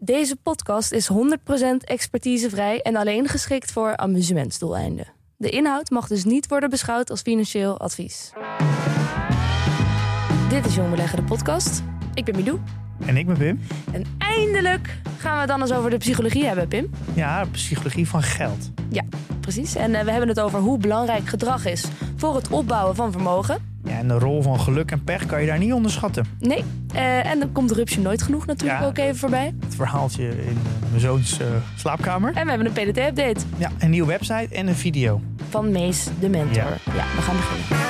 Deze podcast is 100% expertisevrij en alleen geschikt voor amusementsdoeleinden. De inhoud mag dus niet worden beschouwd als financieel advies. Dit is Jong Beleggen, de podcast. Ik ben Midou. En ik ben Pim. En eindelijk gaan we het dan eens over de psychologie hebben, Pim. Ja, de psychologie van geld. Ja, precies. En we hebben het over hoe belangrijk gedrag is voor het opbouwen van vermogen. Ja, en de rol van geluk en pech kan je daar niet onderschatten. Nee, en dan komt Rupsje Nooitgenoeg natuurlijk ook even voorbij. Het verhaaltje in mijn zoons slaapkamer. En we hebben een PDT-update. Ja, een nieuwe website en een video. Van Mees, de mentor. Ja, we gaan beginnen.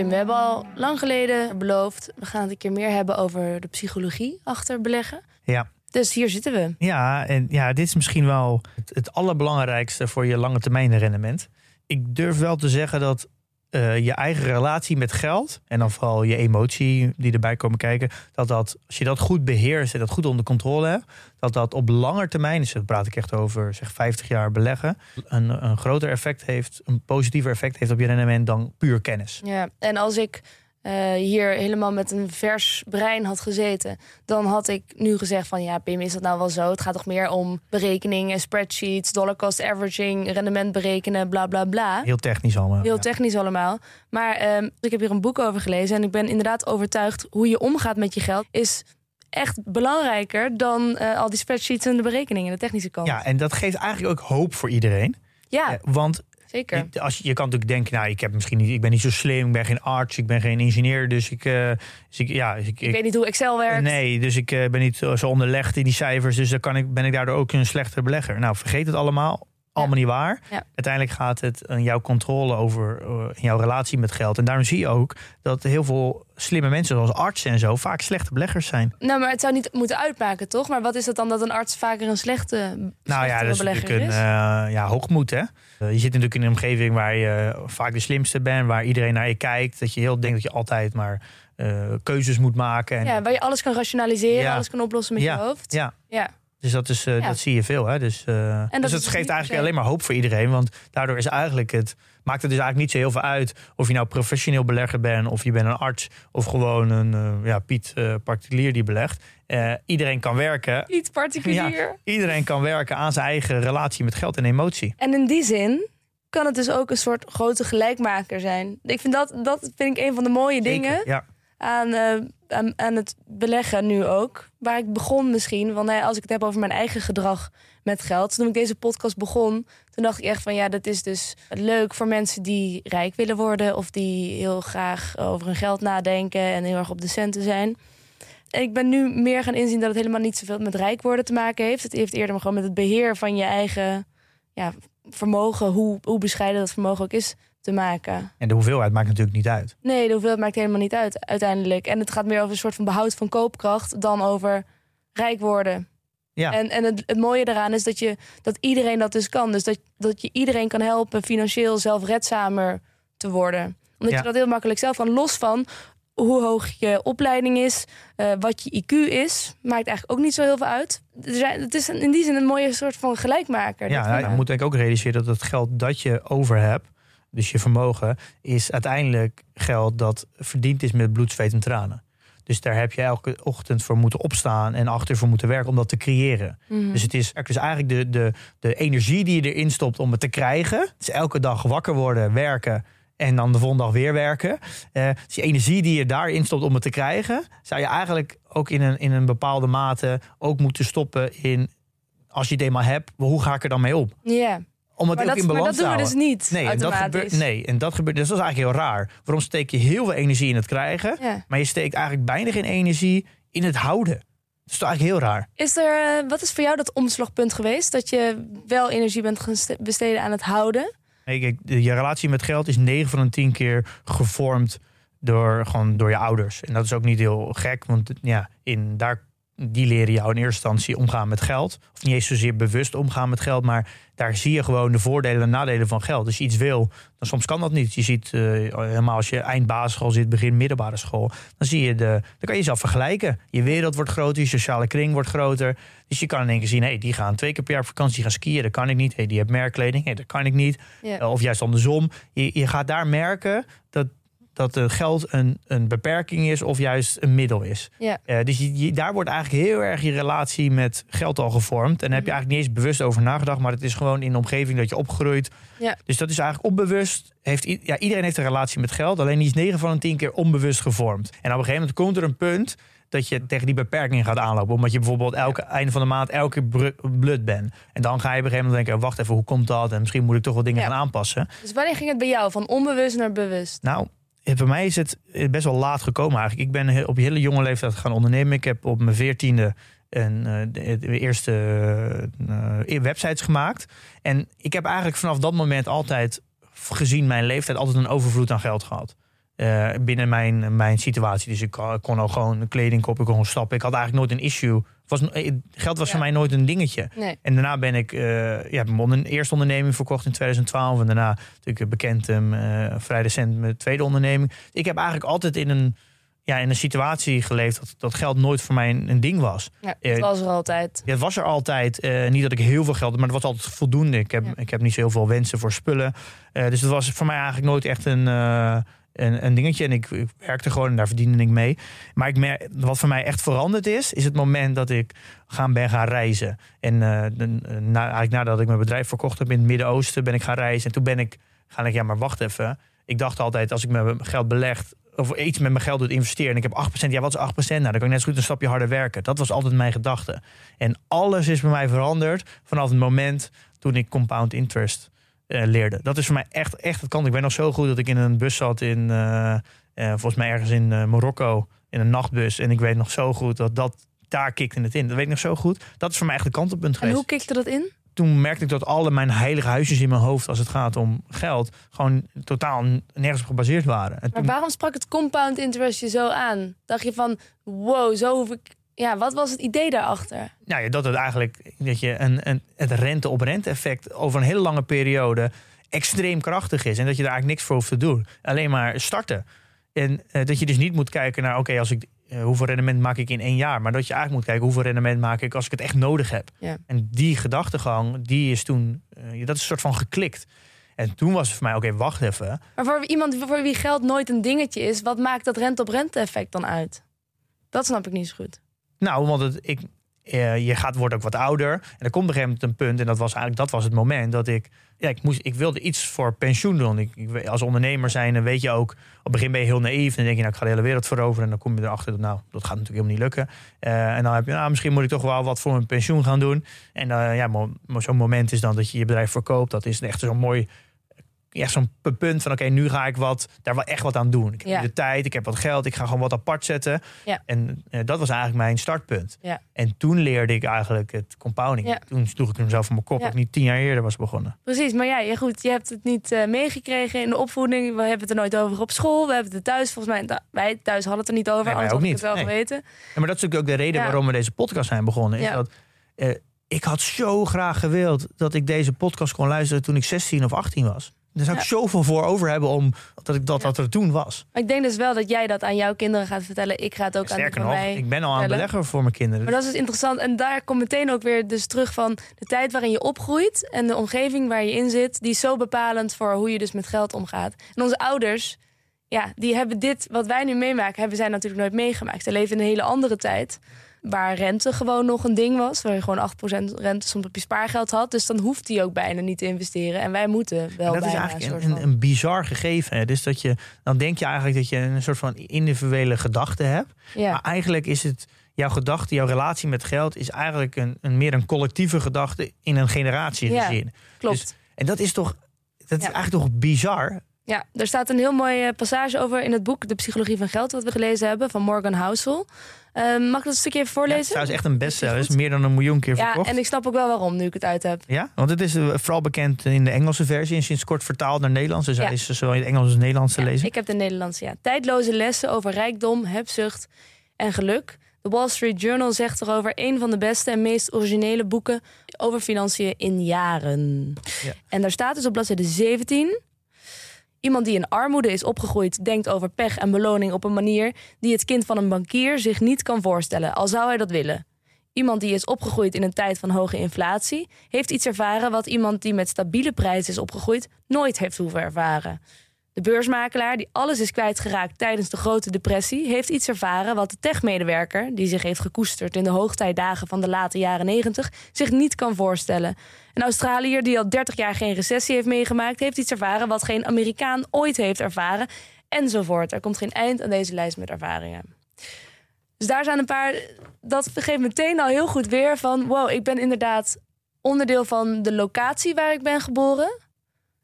We hebben al lang geleden beloofd, we gaan het een keer meer hebben over de psychologie achter beleggen. Ja. Dus hier zitten we. Ja, en ja, dit is misschien wel het allerbelangrijkste voor je lange termijn rendement. Ik durf wel te zeggen dat je eigen relatie met geld, en dan vooral je emotie die erbij komen kijken, dat als je dat goed beheerst en dat goed onder controle hebt, dat op lange termijn, dus daar praat ik echt over 50 jaar beleggen, een groter effect heeft, een positiever effect heeft op je rendement dan puur kennis. Ja, en als ik hier helemaal met een vers brein had gezeten, dan had ik nu gezegd van ja, Pim, is dat nou wel zo? Het gaat toch meer om berekeningen, spreadsheets, dollar cost averaging, rendement berekenen, bla bla bla. Heel technisch allemaal. Maar ik heb hier een boek over gelezen en ik ben inderdaad overtuigd hoe je omgaat met je geld is echt belangrijker dan al die spreadsheets en de berekeningen, de technische kant. Ja, en dat geeft eigenlijk ook hoop voor iedereen. Ja, want zeker. Je kan natuurlijk denken, nou, ik ben niet zo slim, ik ben geen arts, ik ben geen ingenieur, dus ik weet niet hoe Excel werkt. Nee, dus ik ben niet zo onderlegd in die cijfers, dus dan ben ik daardoor ook een slechter belegger. Nou, vergeet het allemaal niet waar. Ja. Uiteindelijk gaat het aan jouw controle over jouw relatie met geld. En daarom zie je ook dat heel veel slimme mensen, zoals artsen en zo, vaak slechte beleggers zijn. Nou, maar het zou niet moeten uitmaken, toch? Maar wat is dat dan dat een arts vaker een slechte belegger is? Hoogmoed, hè? Je zit natuurlijk in een omgeving waar je vaak de slimste bent, waar iedereen naar je kijkt, dat je heel denkt dat je altijd maar keuzes moet maken. Waar je alles kan rationaliseren, alles kan oplossen met je hoofd. Ja. Dus dat zie je veel. Hè? Dus dat geeft eigenlijk alleen maar hoop voor iedereen. Want daardoor is eigenlijk maakt het dus eigenlijk niet zo heel veel uit of je nou professioneel belegger bent, of je bent een arts, of gewoon een Piet particulier die belegt. Iedereen kan werken. Piet particulier. Ja, iedereen kan werken aan zijn eigen relatie met geld en emotie. En in die zin kan het dus ook een soort grote gelijkmaker zijn. Ik vind dat een van de mooie dingen. Ja. Aan het beleggen nu ook. Waar ik begon misschien. Want als ik het heb over mijn eigen gedrag met geld. Toen ik deze podcast begon, toen dacht ik echt van ja, dat is dus leuk voor mensen die rijk willen worden. Of die heel graag over hun geld nadenken en heel erg op de centen zijn. En ik ben nu meer gaan inzien dat het helemaal niet zoveel met rijk worden te maken heeft. Het heeft eerder gewoon met het beheer van je eigen vermogen. Hoe bescheiden dat vermogen ook is te maken. En de hoeveelheid maakt natuurlijk niet uit. Nee, de hoeveelheid maakt helemaal niet uit uiteindelijk. En het gaat meer over een soort van behoud van koopkracht dan over rijk worden. Ja. En het mooie daaraan is dat iedereen dat dus kan. Dus dat je iedereen kan helpen financieel zelfredzamer te worden. Omdat je dat heel makkelijk zelf kan. Los van hoe hoog je opleiding is, wat je IQ is, maakt eigenlijk ook niet zo heel veel uit. Het is in die zin een mooie soort van gelijkmaker. Ja, je moet denk ik ook realiseren dat het geld dat je over hebt, dus je vermogen, is uiteindelijk geld dat verdiend is met bloed, zweet en tranen. Dus daar heb je elke ochtend voor moeten opstaan en 8 uur voor moeten werken om dat te creëren. Mm-hmm. Dus het is eigenlijk de energie die je erin stopt om het te krijgen. Dus elke dag wakker worden, werken en dan de volgende dag weer werken. Dus die energie die je daarin stopt om het te krijgen, zou je eigenlijk ook in een bepaalde mate ook moeten stoppen in, als je het eenmaal hebt, hoe ga ik er dan mee om? Ja. Yeah. Maar dat doen we dus niet. Nee, en dat gebeurt. Dus dat is eigenlijk heel raar. Waarom steek je heel veel energie in het krijgen, maar je steekt eigenlijk bijna geen energie in het houden? Dat is toch eigenlijk heel raar. Wat is voor jou dat omslagpunt geweest? Dat je wel energie bent gaan besteden aan het houden? Nee, kijk, je relatie met geld is 9 van de 10 keer gevormd door je ouders. En dat is ook niet heel gek, want ja, die leren jou in eerste instantie omgaan met geld. Of niet eens zozeer bewust omgaan met geld, maar daar zie je gewoon de voordelen en nadelen van geld. Dus iets wil, dan soms kan dat niet. Je ziet helemaal als je eind basisschool zit, begin middelbare school, dan zie je dan kan je jezelf vergelijken. Je wereld wordt groter, je sociale kring wordt groter. Dus je kan in één keer zien, hey, die gaan 2 keer per jaar op vakantie, gaan skiën, dat kan ik niet. Hey, die heeft merkkleding, hey, dat kan ik niet. Yeah. Of juist andersom. Je gaat daar merken dat geld een beperking is of juist een middel is. Yeah. Dus daar wordt eigenlijk heel erg je relatie met geld al gevormd. En daar heb je eigenlijk niet eens bewust over nagedacht, maar het is gewoon in de omgeving dat je opgroeit. Yeah. Dus dat is eigenlijk onbewust. Iedereen heeft een relatie met geld, alleen die is 9 van de 10 keer onbewust gevormd. En op een gegeven moment komt er een punt dat je tegen die beperking gaat aanlopen. Omdat je bijvoorbeeld einde van de maand elke keer blut bent. En dan ga je op een gegeven moment denken, wacht even, hoe komt dat? En misschien moet ik toch wel dingen gaan aanpassen. Dus wanneer ging het bij jou van onbewust naar bewust? Nou, bij mij is het best wel laat gekomen eigenlijk. Ik ben op hele jonge leeftijd gaan ondernemen. Ik heb op mijn 14e de eerste websites gemaakt. En ik heb eigenlijk vanaf dat moment altijd, gezien mijn leeftijd, altijd een overvloed aan geld gehad. Binnen mijn situatie. Dus ik kon al gewoon kleding kopen, ik kon gewoon stappen. Ik had eigenlijk nooit een issue. Geld was voor mij nooit een dingetje. Nee. En daarna ben ik mijn eerste onderneming verkocht in 2012. En daarna natuurlijk bekend vrij recent mijn tweede onderneming. Ik heb eigenlijk altijd in een situatie geleefd dat geld nooit voor mij een ding was. Ja, het was er altijd. Het was er altijd. Niet dat ik heel veel geld had, maar het was altijd voldoende. Ik heb niet zo heel veel wensen voor spullen. Dus dat was voor mij eigenlijk nooit echt een dingetje. En ik werkte gewoon en daar verdiende ik mee. Maar wat voor mij echt veranderd is het moment dat ik ben gaan reizen. En eigenlijk nadat ik mijn bedrijf verkocht heb in het Midden-Oosten, ben ik gaan reizen. En toen ben ik maar wacht even. Ik dacht altijd, als ik mijn geld beleg of iets met mijn geld doet investeren en ik heb 8%, wat is 8%? Nou, dan kan ik net zo goed een stapje harder werken. Dat was altijd mijn gedachte. En alles is bij mij veranderd vanaf het moment toen ik compound interest leerde. Dat is voor mij echt het kant. Ik ben nog zo goed dat ik in een bus zat volgens mij ergens in Marokko, in een nachtbus. En ik weet nog zo goed dat daar kikte het in. Dat weet ik nog zo goed. Dat is voor mij echt het kantelpunt geweest. En hoe kikte dat in? Toen merkte ik dat alle mijn heilige huisjes in mijn hoofd, als het gaat om geld, gewoon totaal nergens op gebaseerd waren. En waarom sprak het compound interest je zo aan? Dacht je van, wow, zo hoef ik... Ja, wat was het idee daarachter? Nou ja, dat je het rente-op-rente effect over een hele lange periode extreem krachtig is. En dat je daar eigenlijk niks voor hoeft te doen. Alleen maar starten. En dat je dus niet moet kijken naar, oké, hoeveel rendement maak ik in 1 jaar? Maar dat je eigenlijk moet kijken, hoeveel rendement maak ik als ik het echt nodig heb? Ja. En die gedachtegang, die is toen, dat is een soort van geklikt. En toen was het voor mij, oké, wacht even. Maar voor iemand voor wie geld nooit een dingetje is, wat maakt dat rente-op-rente effect dan uit? Dat snap ik niet zo goed. Nou, want wordt ook wat ouder. En er komt op een gegeven moment een punt. En dat was het moment dat ik wilde iets voor pensioen doen. Als ondernemer zijn, weet je ook, op het begin ben je heel naïef. En dan denk je, nou, ik ga de hele wereld veroveren. En dan kom je erachter dat, nou, dat gaat natuurlijk helemaal niet lukken. En dan heb je, nou, misschien moet ik toch wel wat voor mijn pensioen gaan doen. En zo'n moment is dan dat je je bedrijf verkoopt. Dat is echt zo'n mooi, echt zo'n punt van oké, nu ga ik daar wel echt wat aan doen. Ik heb de tijd, ik heb wat geld, ik ga gewoon wat apart zetten. Ja. En dat was eigenlijk mijn startpunt. Ja. En toen leerde ik eigenlijk het compounding. Ja. Toen sloeg ik hem zelf van mijn kop, dat ik niet 10 jaar eerder was begonnen. Precies, maar je hebt het niet meegekregen in de opvoeding. We hebben het er nooit over op school. We hebben het er thuis, volgens mij, wij thuis hadden het er niet over. Nee, anders had ik het wel geweten. Ja, maar dat is natuurlijk ook de reden waarom we deze podcast zijn begonnen. Is dat, ik had zo graag gewild dat ik deze podcast kon luisteren toen ik 16 of 18 was. Daar zou ik zoveel voor over hebben dat er toen was. Maar ik denk dus wel dat jij dat aan jouw kinderen gaat vertellen. Ik ga het ook aan mij vertellen. Ik ben al aan het beleggen voor mijn kinderen. Maar dat is dus interessant. En daar komt meteen ook weer dus terug van de tijd waarin je opgroeit en de omgeving waar je in zit, die is zo bepalend voor hoe je dus met geld omgaat. En onze ouders, die hebben dit wat wij nu meemaken, hebben zij natuurlijk nooit meegemaakt. Ze leven in een hele andere tijd, waar rente gewoon nog een ding was. Waar je gewoon 8% rente soms op je spaargeld had. Dus dan hoeft die ook bijna niet te investeren. En wij moeten wel bijna. Dat is eigenlijk een bizar gegeven. Hè? Dus dan denk je eigenlijk dat je een soort van individuele gedachte hebt. Ja. Maar eigenlijk is het jouw gedachte, jouw relatie met geld is eigenlijk meer een collectieve gedachte in een generatie gezien. Klopt. Dus, en dat is eigenlijk toch bizar. Ja, er staat een heel mooie passage over in het boek De Psychologie van Geld, wat we gelezen hebben, van Morgan Housel. Mag ik dat een stukje even voorlezen? Ja, het is echt een bestseller. Het is meer dan 1 miljoen keer verkocht. Ja, en ik snap ook wel waarom nu ik het uit heb. Ja, want het is vooral bekend in de Engelse versie en sinds kort vertaald naar Nederlands. Dus hij is zowel in het Engels als het Nederlands te lezen. Ik heb de Nederlandse, Tijdloze lessen over rijkdom, hebzucht en geluk. De Wall Street Journal zegt erover: een van de beste en meest originele boeken over financiën in jaren. Ja. En daar staat dus op bladzijde 17... Iemand die in armoede is opgegroeid denkt over pech en beloning op een manier die het kind van een bankier zich niet kan voorstellen, al zou hij dat willen. Iemand die is opgegroeid in een tijd van hoge inflatie heeft iets ervaren wat iemand die met stabiele prijzen is opgegroeid nooit heeft hoeven ervaren. De beursmakelaar die alles is kwijtgeraakt tijdens de grote depressie heeft iets ervaren wat de techmedewerker, die zich heeft gekoesterd in de hoogtijdagen van de late jaren 90, zich niet kan voorstellen. Een Australiër die al 30 jaar geen recessie heeft meegemaakt heeft iets ervaren wat geen Amerikaan ooit heeft ervaren, enzovoort. Er komt geen eind aan deze lijst met ervaringen. Dus daar zijn een paar, dat geeft meteen al heel goed weer van wow, ik ben inderdaad onderdeel van de locatie waar ik ben geboren.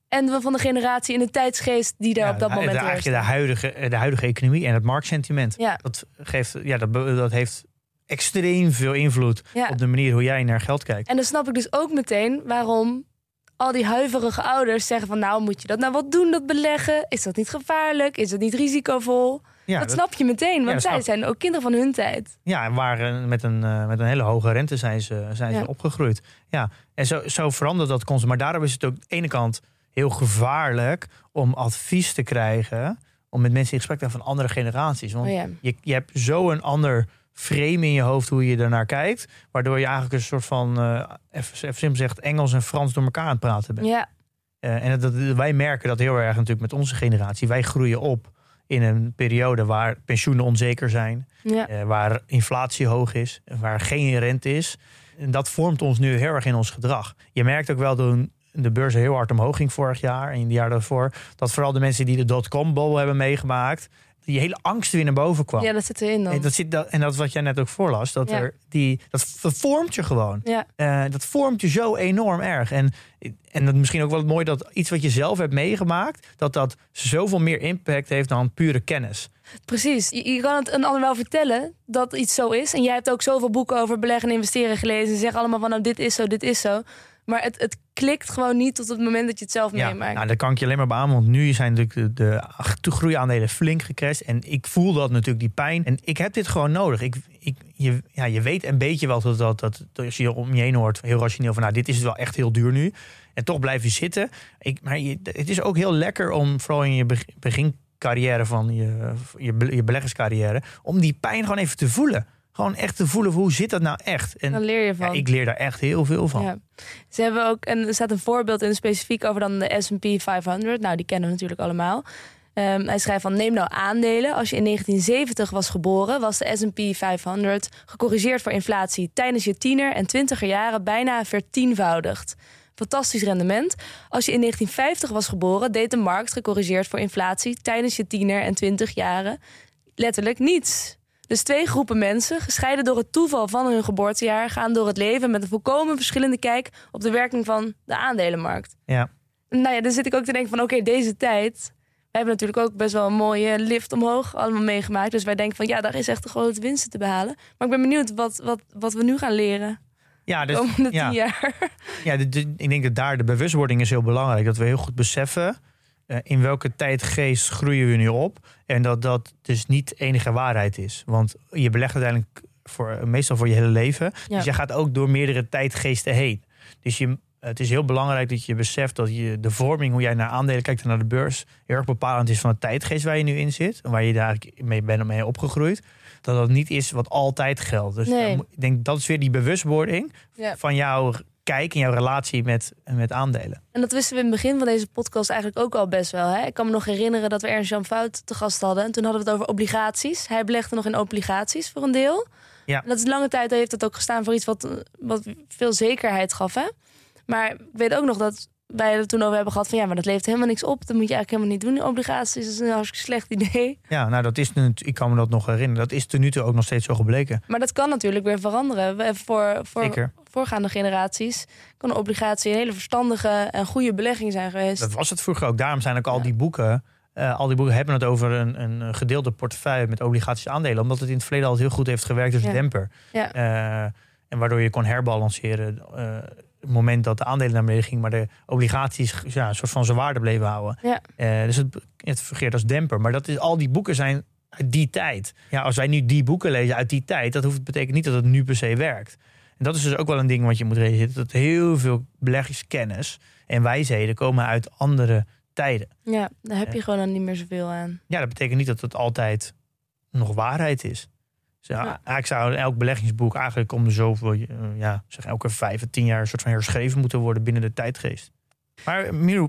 En van de generatie in de tijdsgeest die daar op dat moment is. Eigenlijk de huidige economie en het marktsentiment. Ja. Dat heeft extreem veel invloed op de manier hoe jij naar geld kijkt. En dan snap ik dus ook meteen waarom al die huiverige ouders zeggen van nou, moet je dat nou wat doen, dat beleggen? Is dat niet gevaarlijk? Is dat niet risicovol? Ja, dat snap je meteen, want zij zijn ook kinderen van hun tijd. Ja, en waren met een hele hoge rente zijn ze opgegroeid. Ja, en zo verandert dat constant. Maar daarom is het ook aan de ene kant heel gevaarlijk om advies te krijgen, om met mensen in gesprek te gaan van andere generaties. Want je hebt zo'n ander frame in je hoofd hoe je daarnaar kijkt, waardoor je eigenlijk een soort van, even simpel zegt, Engels en Frans door elkaar aan het praten bent. Ja. En wij merken dat heel erg natuurlijk met onze generatie. Wij groeien op in een periode waar pensioenen onzeker zijn, waar inflatie hoog is, waar geen rente is. En dat vormt ons nu heel erg in ons gedrag. Je merkt ook wel door de beurs heel hard omhoog ging vorig jaar en de jaar daarvoor, dat vooral de mensen die de dotcom-bubble hebben meegemaakt, die hele angst weer naar boven kwam. Ja, dat zit erin dan. En dat is wat jij net ook voorlas, dat dat vormt je gewoon. Ja. Dat vormt je zo enorm erg. En dat misschien ook wel mooi dat iets wat je zelf hebt meegemaakt, dat zoveel meer impact heeft dan pure kennis. Precies. Je kan het een ander wel vertellen dat iets zo is. En jij hebt ook zoveel boeken over beleggen en investeren gelezen. Ze zeggen allemaal van nou, dit is zo, dit is zo. Maar het klikt gewoon niet tot het moment dat je het zelf meemaakt. Nou, daar kan ik je alleen maar beamen. Want nu zijn natuurlijk de groeiaandelen flink gecrashed. En ik voel dat natuurlijk, die pijn. En ik heb dit gewoon nodig. Je weet een beetje wel dat als je om je heen hoort, heel rationeel van nou, dit is wel echt heel duur nu. En toch blijf je zitten. Het is ook heel lekker om vooral in je begincarrière van je beleggerscarrière, om die pijn gewoon even te voelen. Gewoon echt te voelen, hoe zit dat nou echt? En dan leer je van. Ja, ik leer daar echt heel veel van. Ja. Ze hebben ook, en er staat een voorbeeld in specifiek over dan de S&P 500. Nou, die kennen we natuurlijk allemaal. Hij schrijft van, neem nou aandelen. Als je in 1970 was geboren, was de S&P 500 gecorrigeerd voor inflatie tijdens je tiener en twintiger jaren bijna vertienvoudigd. Fantastisch rendement. Als je in 1950 was geboren, deed de markt gecorrigeerd voor inflatie tijdens je tiener en 20 jaren letterlijk niets. Dus 2 groepen mensen, gescheiden door het toeval van hun geboortejaar, gaan door het leven met een volkomen verschillende kijk op de werking van de aandelenmarkt. Ja. Nou ja, dan zit ik ook te denken van oké, deze tijd. We hebben natuurlijk ook best wel een mooie lift omhoog allemaal meegemaakt. Dus wij denken van ja, daar is echt een grote winst te behalen. Maar ik ben benieuwd wat we nu gaan leren. Ja, dus, de komende 10 jaar. Ja, ik denk dat daar de bewustwording is heel belangrijk. Dat we heel goed beseffen in welke tijdgeest groeien we nu op. En dat dat dus niet enige waarheid is. Want je belegt uiteindelijk meestal voor je hele leven. Ja. Dus je gaat ook door meerdere tijdgeesten heen. Dus het is heel belangrijk dat je beseft dat je de vorming, hoe jij naar aandelen kijkt en naar de beurs, heel erg bepalend is van de tijdgeest waar je nu in zit. En waar je daar mee opgegroeid. Dat dat niet is wat altijd geldt. Dus ik denk dat is weer die bewustwording van jouw kijk in jouw relatie met aandelen. En dat wisten we in het begin van deze podcast eigenlijk ook al best wel. Hè? Ik kan me nog herinneren dat we Ernst-Jan Fout te gast hadden. En toen hadden we het over obligaties. Hij belegde nog in obligaties voor een deel. Ja. En dat is lange tijd, heeft dat ook gestaan voor iets wat veel zekerheid gaf. Hè? Maar ik weet ook nog dat wij er toen over hebben gehad van ja, maar dat levert helemaal niks op. Dat moet je eigenlijk helemaal niet doen in obligaties. Dat is een hartstikke slecht idee. Ja, nou dat is, ik kan me dat nog herinneren. Dat is ten nu toe ook nog steeds zo gebleken. Maar dat kan natuurlijk weer veranderen. Voor voorgaande generaties kan een obligatie een hele verstandige en goede belegging zijn geweest. Dat was het vroeger ook. Daarom zijn ook al die boeken Al die boeken hebben het over een gedeelde portefeuille met obligaties aandelen. Omdat het in het verleden altijd heel goed heeft gewerkt als demper. Ja. En waardoor je kon herbalanceren. Het moment dat de aandelen naar beneden gingen, maar de obligaties een soort van zijn waarde bleven houden. Ja. Dus het fungeert als demper. Maar dat is, al die boeken zijn uit die tijd. Ja, als wij nu die boeken lezen uit die tijd, dat betekent niet dat het nu per se werkt. En dat is dus ook wel een ding wat je moet realiseren. Dat heel veel beleggingskennis en wijsheden komen uit andere tijden. Ja, daar heb je gewoon dan niet meer zoveel aan. Ja, dat betekent niet dat het altijd nog waarheid is. Dus ik zou elk beleggingsboek eigenlijk om de zoveel, elke 5 à 10 jaar een soort van herschreven moeten worden binnen de tijdgeest. Maar Miru,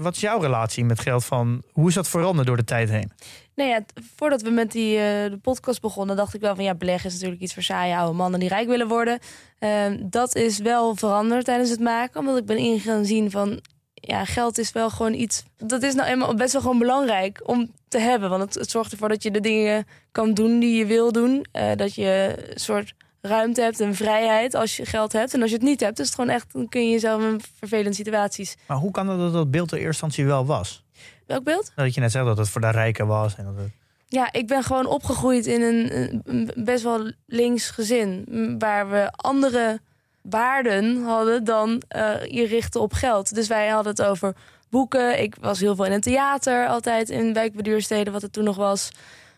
wat is jouw relatie met geld? Hoe is dat veranderd door de tijd heen? Nou ja, voordat we met de podcast begonnen, dacht ik wel van beleggen is natuurlijk iets voor saaie oude mannen die rijk willen worden. Dat is wel veranderd tijdens het maken, omdat ik ben ingegaan zien van geld is wel gewoon iets, dat is nou eenmaal best wel gewoon belangrijk om te hebben. Want het zorgt ervoor dat je de dingen kan doen die je wil doen. Dat je een soort ruimte hebt en vrijheid als je geld hebt. En als je het niet hebt, is het gewoon echt, dan kun je jezelf in vervelende situaties. Maar hoe kan dat beeld in eerste instantie wel was? Welk beeld? Dat je net zei dat het voor de rijken was. En dat het... Ja, ik ben gewoon opgegroeid in een best wel links gezin. Waar we andere waarden hadden dan je richten op geld. Dus wij hadden het over boeken. Ik was heel veel in het theater, altijd in wijkbestuursteden, wat het toen nog was.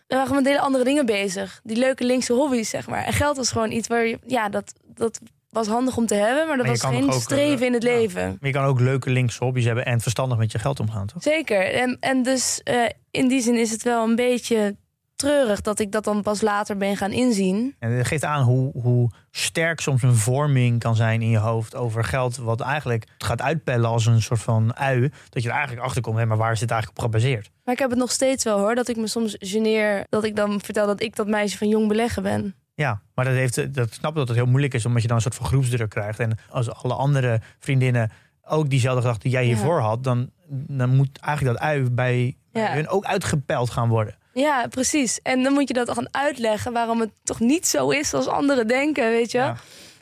We waren met hele andere dingen bezig. Die leuke linkse hobby's, zeg maar. En geld was gewoon iets waar je... Ja, dat was handig om te hebben, maar dat was geen streven in het leven. Maar je kan ook leuke linkse hobby's hebben en verstandig met je geld omgaan, toch? Zeker. En dus in die zin is het wel een beetje treurig dat ik dat dan pas later ben gaan inzien. En dat geeft aan hoe sterk soms een vorming kan zijn in je hoofd over geld, wat eigenlijk gaat uitpellen als een soort van ui, dat je er eigenlijk achterkomt, maar waar is dit eigenlijk op gebaseerd? Maar ik heb het nog steeds wel hoor, dat ik me soms geneer, dat ik dan vertel dat ik dat meisje van Jong Beleggen ben. Ja, maar dat snap ik dat het heel moeilijk is, omdat je dan een soort van groepsdruk krijgt. En als alle andere vriendinnen ook diezelfde gedachte die jij hiervoor had, dan moet eigenlijk dat ui bij hun ook uitgepeld gaan worden. Ja, precies. En dan moet je dat gaan uitleggen waarom het toch niet zo is als anderen denken, weet je.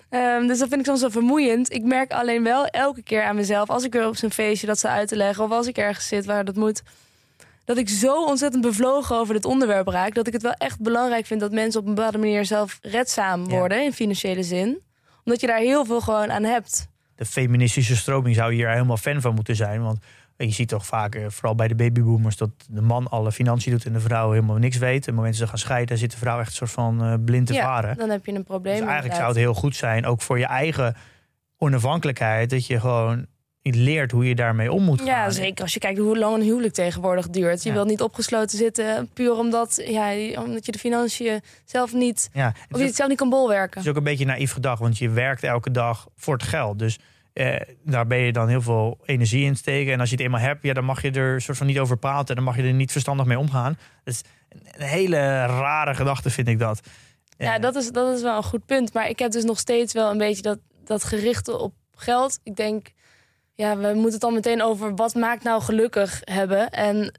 Ja. Dus dat vind ik soms wel vermoeiend. Ik merk alleen wel elke keer aan mezelf, als ik weer op zo'n feestje dat ze uit te leggen, of als ik ergens zit waar dat moet, dat ik zo ontzettend bevlogen over dit onderwerp raak, dat ik het wel echt belangrijk vind dat mensen op een bepaalde manier zelf redzaam worden, in financiële zin. Omdat je daar heel veel gewoon aan hebt. De feministische stroming zou hier helemaal fan van moeten zijn, want je ziet toch vaak, vooral bij de babyboomers, dat de man alle financiën doet en de vrouw helemaal niks weet. En op mensen gaan scheiden, zit de vrouw echt een soort van blind te varen. Ja, dan heb je een probleem. Dus eigenlijk zou het heel goed zijn, ook voor je eigen onafhankelijkheid, dat je gewoon leert hoe je daarmee om moet gaan. Ja, zeker. Als je kijkt hoe lang een huwelijk tegenwoordig duurt. Je wilt niet opgesloten zitten puur omdat je de financiën zelf niet... Ja, of je het zelf niet kan bolwerken. Het is ook een beetje naïef gedacht, want je werkt elke dag voor het geld. Dus daar ben je dan heel veel energie in steken. En als je het eenmaal hebt, dan mag je er soort van niet over praten. Dan mag je er niet verstandig mee omgaan. Dat is een hele rare gedachte, vind ik dat. Ja, dat is wel een goed punt. Maar ik heb dus nog steeds wel een beetje dat gerichte op geld. Ik denk, we moeten het dan meteen over wat maakt nou gelukkig hebben. En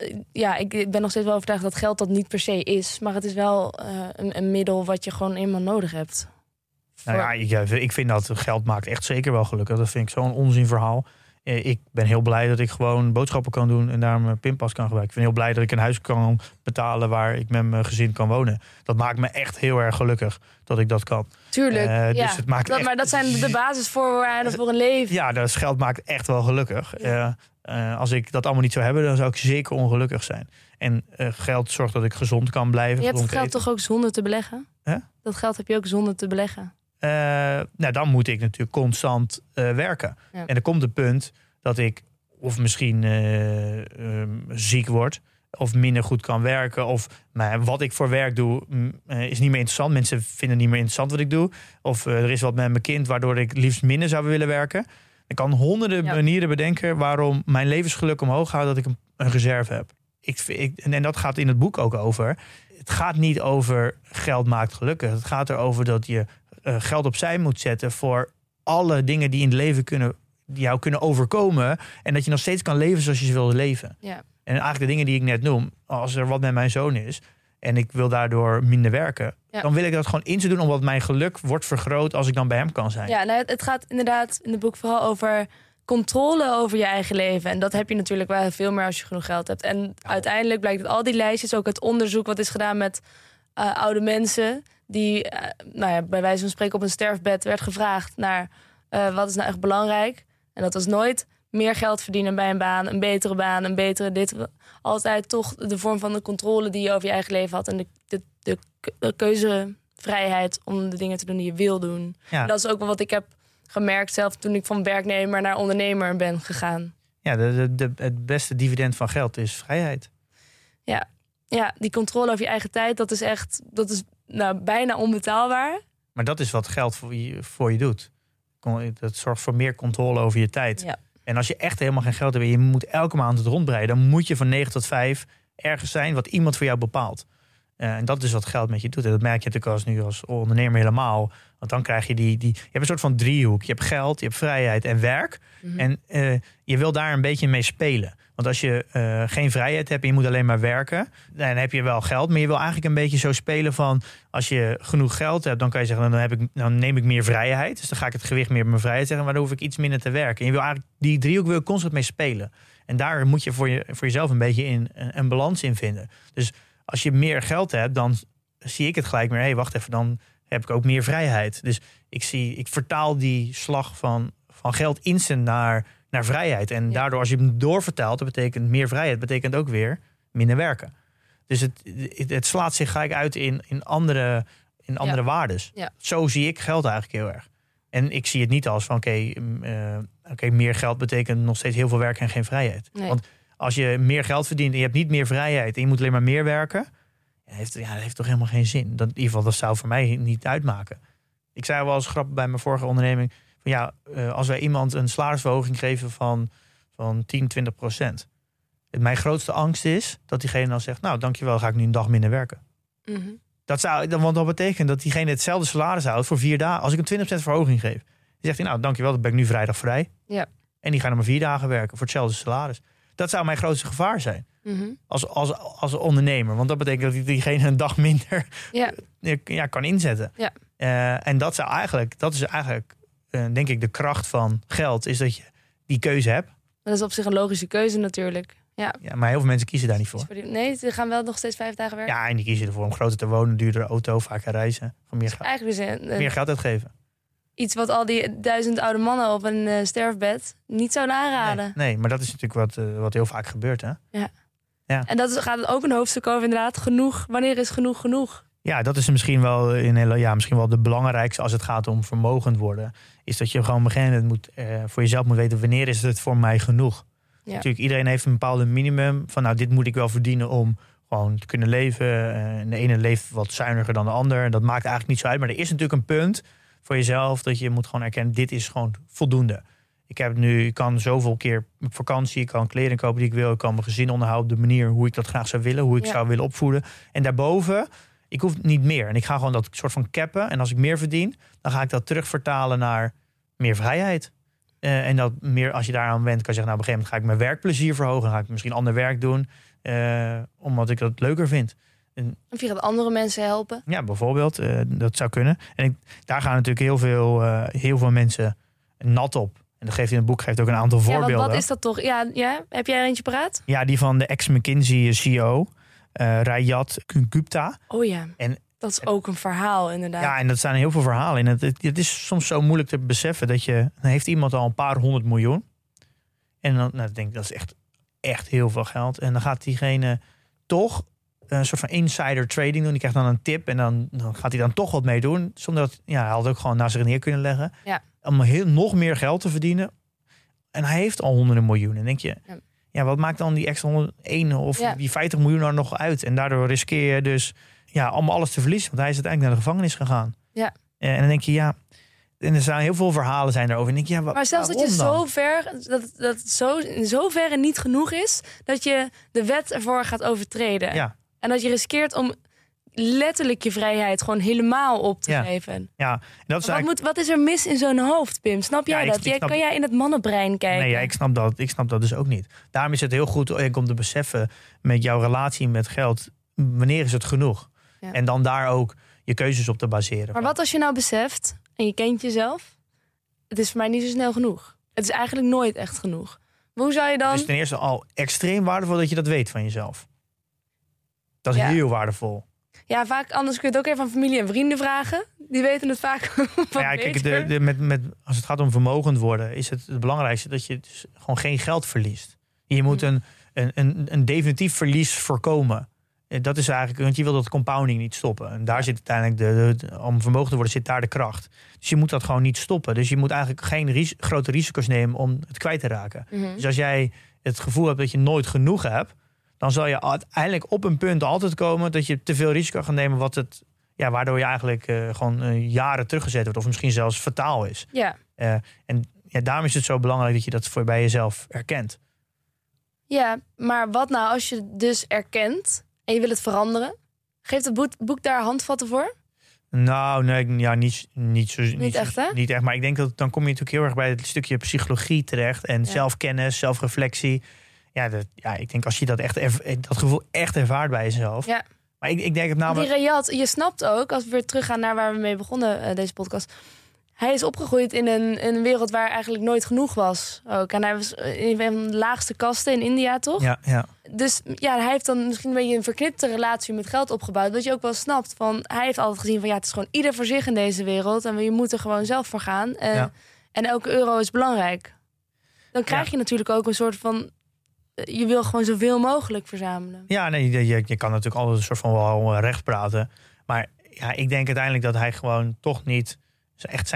ik ben nog steeds wel overtuigd dat geld dat niet per se is. Maar het is wel een middel wat je gewoon eenmaal nodig hebt. Nou ja, ik vind dat geld maakt echt zeker wel gelukkig. Dat vind ik zo'n onzinverhaal. Ik ben heel blij dat ik gewoon boodschappen kan doen en daar mijn pinpas kan gebruiken. Ik ben heel blij dat ik een huis kan betalen waar ik met mijn gezin kan wonen. Dat maakt me echt heel erg gelukkig dat ik dat kan. Tuurlijk, dus het maakt echt... Maar dat zijn de basisvoorwaarden voor een leven. Ja, dat geld maakt echt wel gelukkig. Ja. Als ik dat allemaal niet zou hebben, dan zou ik zeker ongelukkig zijn. En geld zorgt dat ik gezond kan blijven. Je hebt het geld toch ook zonder te beleggen? Huh? Dat geld heb je ook zonder te beleggen. Dan moet ik natuurlijk constant werken. Ja. En er komt een punt dat ik of misschien ziek word, of minder goed kan werken, of wat ik voor werk doe is niet meer interessant. Mensen vinden niet meer interessant wat ik doe. Of er is wat met mijn kind waardoor ik liefst minder zou willen werken. Ik kan honderden manieren bedenken waarom mijn levensgeluk omhoog gaat dat ik een reserve heb. En dat gaat in het boek ook over. Het gaat niet over geld maakt gelukkig. Het gaat erover dat je geld opzij moet zetten voor alle dingen die in het leven jou kunnen overkomen. En dat je nog steeds kan leven zoals je ze wil leven. Ja. En eigenlijk de dingen die ik net noem, als er wat met mijn zoon is en ik wil daardoor minder werken, dan wil ik dat gewoon in te doen, omdat mijn geluk wordt vergroot als ik dan bij hem kan zijn. Ja, het gaat inderdaad in het boek vooral over controle over je eigen leven. En dat heb je natuurlijk wel veel meer als je genoeg geld hebt. En uiteindelijk blijkt dat al die lijstjes, ook het onderzoek wat is gedaan met oude mensen die bij wijze van spreken op een sterfbed werd gevraagd naar wat is nou echt belangrijk. En dat was nooit meer geld verdienen bij een baan, een betere baan, een betere dit. Altijd toch de vorm van de controle die je over je eigen leven had. En de keuzevrijheid om de dingen te doen die je wil doen. Ja. Dat is ook wel wat ik heb gemerkt zelf toen ik van werknemer naar ondernemer ben gegaan. Ja, het beste dividend van geld is vrijheid. Ja, die controle over je eigen tijd, dat is echt, bijna onbetaalbaar. Maar dat is wat geld voor je doet. Dat zorgt voor meer controle over je tijd. Ja. En als je echt helemaal geen geld hebt en je moet elke maand het rondbreiden, dan moet je van 9 tot 5 ergens zijn wat iemand voor jou bepaalt. En dat is wat geld met je doet. En dat merk je natuurlijk als ondernemer helemaal. Want dan krijg je je hebt een soort van driehoek. Je hebt geld, je hebt vrijheid en werk. Mm-hmm. En je wil daar een beetje mee spelen. Want als je geen vrijheid hebt en je moet alleen maar werken, dan heb je wel geld. Maar je wil eigenlijk een beetje zo spelen van, als je genoeg geld hebt, dan kan je zeggen, dan neem ik meer vrijheid. Dus dan ga ik het gewicht meer op mijn vrijheid zeggen, maar dan hoef ik iets minder te werken. En je wil eigenlijk die driehoek constant mee spelen. En daar moet je voor jezelf een beetje een balans in vinden. Dus als je meer geld hebt, dan zie ik het gelijk meer. Hé, wacht even, dan heb ik ook meer vrijheid. Dus ik vertaal die slag van geld instant naar vrijheid. En daardoor, als je hem doorvertaalt, dat betekent meer vrijheid. Betekent ook weer minder werken. Dus het slaat zich gelijk uit in andere waardes. Ja. Zo zie ik geld eigenlijk heel erg. En ik zie het niet als van oké, meer geld betekent nog steeds heel veel werk en geen vrijheid. Nee. Want als je meer geld verdient en je hebt niet meer vrijheid en je moet alleen maar meer werken, dat heeft toch helemaal geen zin. Dat, in ieder geval, dat zou voor mij niet uitmaken. Ik zei wel als grap bij mijn vorige onderneming, van als wij iemand een salarisverhoging geven van 10-20%. Mijn grootste angst is dat diegene dan zegt, nou dankjewel, ga ik nu een dag minder werken. Mm-hmm. Want dat betekent dat diegene hetzelfde salaris houdt voor 4 dagen. Als ik een 20% verhoging geef, dan zegt hij, nou dankjewel, dan ben ik nu vrijdag vrij. Ja. En die gaan dan maar 4 dagen werken voor hetzelfde salaris. Dat zou mijn grootste gevaar zijn. Mm-hmm. Als ondernemer. Want dat betekent dat diegene een dag minder kan inzetten. Ja. En dat is eigenlijk denk ik de kracht van geld, is dat je die keuze hebt. Dat is op zich een logische keuze natuurlijk. Ja. Ja, maar heel veel mensen kiezen daar niet voor. Nee, ze gaan wel nog steeds 5 dagen werken. Ja, en die kiezen ervoor om groter te wonen, duurdere auto, vaker reizen. Meer geld uitgeven. Iets wat al die 1000 oude mannen op een sterfbed niet zouden aanraden. Nee, maar dat is natuurlijk wat heel vaak gebeurt. Hè? Ja. Ja. En dat gaat ook een hoofdstuk over inderdaad. Genoeg, wanneer is genoeg genoeg? Ja, dat is misschien wel de belangrijkste als het gaat om vermogend worden. Is dat je gewoon beginnen voor jezelf moet weten, wanneer is het voor mij genoeg? Ja. Natuurlijk, iedereen heeft een bepaalde minimum. Van dit moet ik wel verdienen om gewoon te kunnen leven. En de ene leeft wat zuiniger dan de ander. Dat maakt eigenlijk niet zo uit. Maar er is natuurlijk een punt voor jezelf dat je moet gewoon erkennen, dit is gewoon voldoende. Ik kan zoveel keer op vakantie, ik kan kleren kopen die ik wil, ik kan mijn gezin onderhouden op de manier hoe ik dat graag zou willen, hoe ik zou willen opvoeden. En daarboven, ik hoef niet meer. En ik ga gewoon dat soort van cappen. En als ik meer verdien, dan ga ik dat terugvertalen naar meer vrijheid. En dat meer, als je daaraan wendt, kan je zeggen, nou op een gegeven moment ga ik mijn werkplezier verhogen, ga ik misschien ander werk doen, omdat ik dat leuker vind. Of je gaat andere mensen helpen. Ja, bijvoorbeeld. Dat zou kunnen. En daar gaan natuurlijk heel veel mensen nat op. En dat geeft in het boek ook een aantal voorbeelden. Wat is dat toch? Ja, heb jij er eentje paraat? Ja, die van de ex-McKinsey CEO, Rayat Gupta. Oh ja, en dat is ook een verhaal inderdaad. Ja, en dat zijn heel veel verhalen in. Het is soms zo moeilijk te beseffen dat heeft iemand al een paar 100 miljoen. En dan denk ik, dat is echt heel veel geld. En dan gaat diegene toch een soort van insider trading doen. Die krijgt dan een tip en dan gaat hij dan toch wat mee doen. Zonder dat, hij had ook gewoon naar zich neer kunnen leggen. Ja. Om nog meer geld te verdienen. En hij heeft al honderden miljoenen. En denk je, wat maakt dan die extra 101 of die 50 miljoen er nog uit? En daardoor riskeer je dus allemaal alles te verliezen. Want hij is uiteindelijk naar de gevangenis gegaan. Ja. En dan denk je, en er zijn heel veel verhalen daarover. En denk je, maar zelfs dat je zo ver, dat zo in zoverre niet genoeg is, dat je de wet ervoor gaat overtreden. Ja. En dat je riskeert om letterlijk je vrijheid gewoon helemaal op te geven. Ja, en dat is wat is er mis in zo'n hoofd, Pim? Snap jij dat? Kan jij in het mannenbrein kijken? Nee, ik snap dat dus ook niet. Daarom is het heel goed om te beseffen met jouw relatie met geld, wanneer is het genoeg? Ja. En dan daar ook je keuzes op te baseren. Maar wat als je nou beseft, en je kent jezelf, het is voor mij niet zo snel genoeg. Het is eigenlijk nooit echt genoeg. Maar hoe zou je dan... Het is ten eerste al extreem waardevol dat je dat weet van jezelf. Dat is heel waardevol. Ja, vaak anders kun je het ook even aan familie en vrienden vragen. Die weten het vaak wat kijk, als het gaat om vermogend worden... is het belangrijkste dat je dus gewoon geen geld verliest. Je moet een definitief verlies voorkomen. Dat is eigenlijk, want je wil dat compounding niet stoppen. En daar zit uiteindelijk, om vermogen te worden, zit daar de kracht. Dus je moet dat gewoon niet stoppen. Dus je moet eigenlijk geen grote risico's nemen om het kwijt te raken. Mm-hmm. Dus als jij het gevoel hebt dat je nooit genoeg hebt... dan zal je uiteindelijk op een punt altijd komen... dat je te veel risico gaat nemen, waardoor je eigenlijk gewoon jaren teruggezet wordt... of misschien zelfs fataal is. Ja. En daarom is het zo belangrijk dat je dat bij jezelf erkent. Ja, maar wat nou als je dus erkent... en je wil het veranderen? Geeft het boek daar handvatten voor? Nou, nee, ja, niet echt, maar ik denk dat dan kom je natuurlijk heel erg bij het stukje psychologie terecht en zelfkennis, zelfreflectie. Ja, ik denk als je dat echt dat gevoel echt ervaart bij jezelf. Ja. Maar ik denk het namelijk. Die Riyad, je snapt ook als we weer teruggaan naar waar we mee begonnen deze podcast. Hij is opgegroeid in een wereld waar eigenlijk nooit genoeg was. Ook. En hij was in een van de laagste kasten in India, toch? Ja, ja. Dus ja, hij heeft dan misschien een beetje een verknipte relatie met geld opgebouwd. Dat je ook wel snapt. Hij heeft altijd gezien van het is gewoon ieder voor zich in deze wereld. En je moet er gewoon zelf voor gaan. En elke euro is belangrijk. Dan krijg je natuurlijk ook een soort van... je wil gewoon zoveel mogelijk verzamelen. Ja, nee, je kan natuurlijk altijd een soort van wel recht praten. Maar ja, ik denk uiteindelijk dat hij gewoon toch niet... echt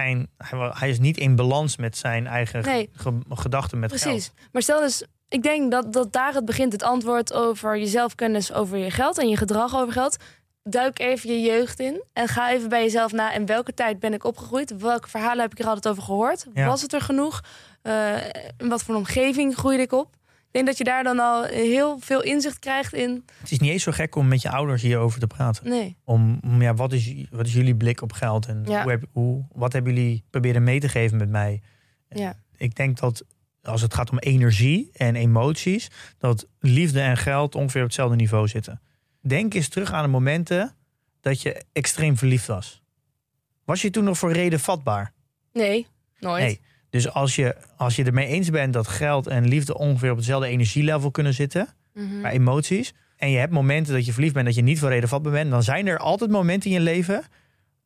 hij is niet in balans met zijn eigen gedachten met precies. Geld. Precies. Maar stel dus, ik denk dat daar het begint, het antwoord over je zelfkennis over je geld en je gedrag over geld. Duik even je jeugd in en ga even bij jezelf na. In welke tijd ben ik opgegroeid? Welke verhalen heb ik er altijd over gehoord? Ja. Was het er genoeg? In wat voor een omgeving groeide ik op? Ik denk dat je daar dan al heel veel inzicht krijgt in... Het is niet eens zo gek om met je ouders hierover te praten. Nee. Wat is jullie blik op geld? En wat hebben jullie proberen mee te geven met mij? Ja. Ik denk dat als het gaat om energie en emoties... dat liefde en geld ongeveer op hetzelfde niveau zitten. Denk eens terug aan de momenten dat je extreem verliefd was. Was je toen nog voor reden vatbaar? Nee, nooit. Nee. Dus als je ermee eens bent dat geld en liefde ongeveer op hetzelfde energielevel kunnen zitten, mm-hmm. maar emoties, en je hebt momenten dat je verliefd bent, dat je niet voor reden vatbaar bent, dan zijn er altijd momenten in je leven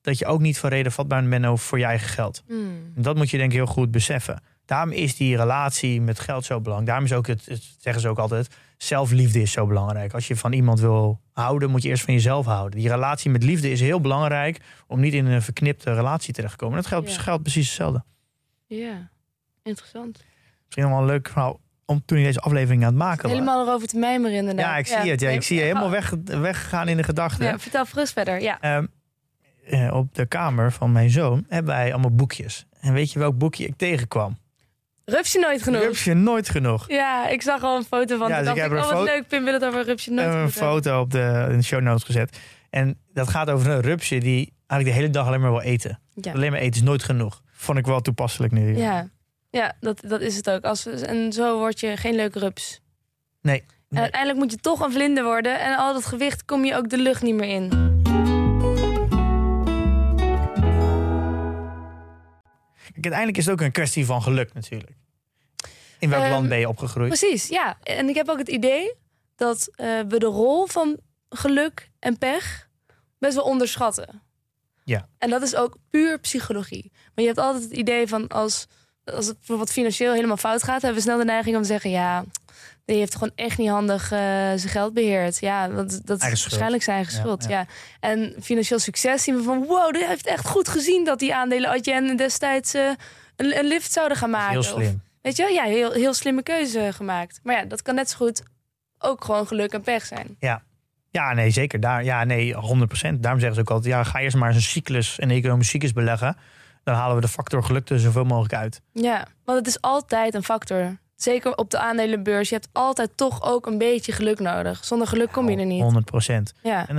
dat je ook niet voor reden vatbaar bent over voor je eigen geld. Mm. En dat moet je denk ik heel goed beseffen. Daarom is die relatie met geld zo belangrijk. Daarom is ook zeggen ze ook altijd, zelfliefde is zo belangrijk. Als je van iemand wil houden, moet je eerst van jezelf houden. Die relatie met liefde is heel belangrijk om niet in een verknipte relatie terecht te komen. Dat geldt precies hetzelfde. Ja, interessant. Misschien nog wel een leuk verhaal om toen je deze aflevering aan het maken was. Helemaal erover te mijmeren inderdaad. Ja, ik zie het. Ja, ik zie je helemaal weggegaan in de gedachten. Ja, vertel gerust verder. Ja. Op de kamer van mijn zoon hebben wij allemaal boekjes. En weet je welk boekje ik tegenkwam? Rupsje Nooitgenoeg. Ja, ik zag al een foto van. Ja, dus leuk, Pim wil het over Rupsje Nooitgenoeg. Ik heb een foto in de show notes gezet. En dat gaat over een rupsje die eigenlijk de hele dag alleen maar wil eten. Ja. Alleen maar eten is nooit genoeg. Vond ik wel toepasselijk nu. Ja, dat is het ook. En zo word je geen leuke rups. Nee. En uiteindelijk moet je toch een vlinder worden. En al dat gewicht kom je ook de lucht niet meer in. Kijk, uiteindelijk is het ook een kwestie van geluk natuurlijk. In welk land ben je opgegroeid? Precies, ja. En ik heb ook het idee dat we de rol van geluk en pech best wel onderschatten. Ja. En dat is ook puur psychologie. Maar je hebt altijd het idee van als het bijvoorbeeld financieel helemaal fout gaat... hebben we snel de neiging om te zeggen... ja, die heeft gewoon echt niet handig zijn geld beheerd. Ja, dat is waarschijnlijk zijn eigen schuld. Ja. En financieel succes zien we van... wow, die heeft echt goed gezien dat die aandelen Adyen destijds een lift zouden gaan maken. Heel slim. Weet je wel? Ja, heel slimme keuze gemaakt. Maar ja, dat kan net zo goed ook gewoon geluk en pech zijn. Ja. Ja, nee, zeker. 100%. Daarom zeggen ze ook altijd, ga eerst maar eens een economische cyclus beleggen. Dan halen we de factor geluk er zoveel mogelijk uit. Ja, want het is altijd een factor. Zeker op de aandelenbeurs. Je hebt altijd toch ook een beetje geluk nodig. Zonder geluk kom je er niet. 100%. Ja. En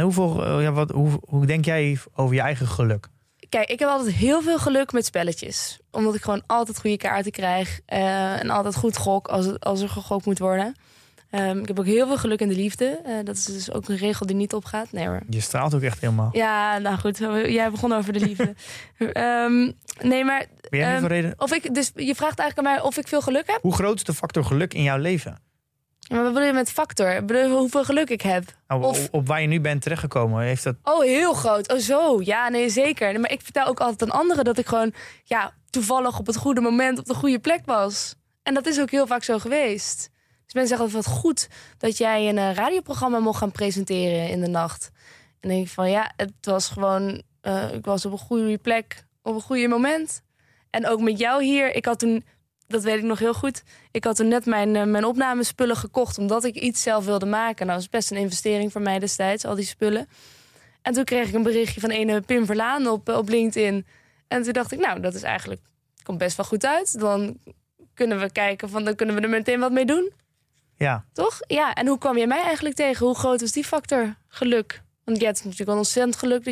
hoe denk jij over je eigen geluk? Kijk, ik heb altijd heel veel geluk met spelletjes. Omdat ik gewoon altijd goede kaarten krijg. En altijd goed gok als er gegokt moet worden. Ik heb ook heel veel geluk in de liefde. Dat is dus ook een regel die niet opgaat. Nee, maar... Je straalt ook echt helemaal. Ja, nou goed. Jij begon over de liefde. Nee, maar... Ben jij even reden? Dus je vraagt eigenlijk aan mij of ik veel geluk heb? Hoe groot is de factor geluk in jouw leven? Maar wat bedoel je met factor? Ik bedoel, hoeveel geluk ik heb? Nou, of... Op waar je nu bent terechtgekomen. Heeft dat... Oh, heel groot. Oh, zo. Ja, nee, zeker. Maar ik vertel ook altijd aan anderen dat ik gewoon... ja, toevallig op het goede moment op de goede plek was. En dat is ook heel vaak zo geweest. Dus mensen zeggen altijd, wat goed dat jij een radioprogramma mocht gaan presenteren in de nacht. En dan denk ik van, ja, het was gewoon... ik was op een goede plek, op een goede moment. En ook met jou hier. Ik had toen... Dat weet ik nog heel goed. Ik had toen net mijn opnamespullen gekocht... omdat ik iets zelf wilde maken. Nou, dat was best een investering voor mij destijds, al die spullen. En toen kreeg ik een berichtje van ene Pim Verlaan op LinkedIn. En toen dacht ik, nou, dat is eigenlijk... komt best wel goed uit. Dan kunnen we kijken, van dan kunnen we er meteen wat mee doen. Ja. Toch? Ja, en hoe kwam jij mij eigenlijk tegen? Hoe groot was die factor geluk? Want jij hebt natuurlijk al ontzettend geluk...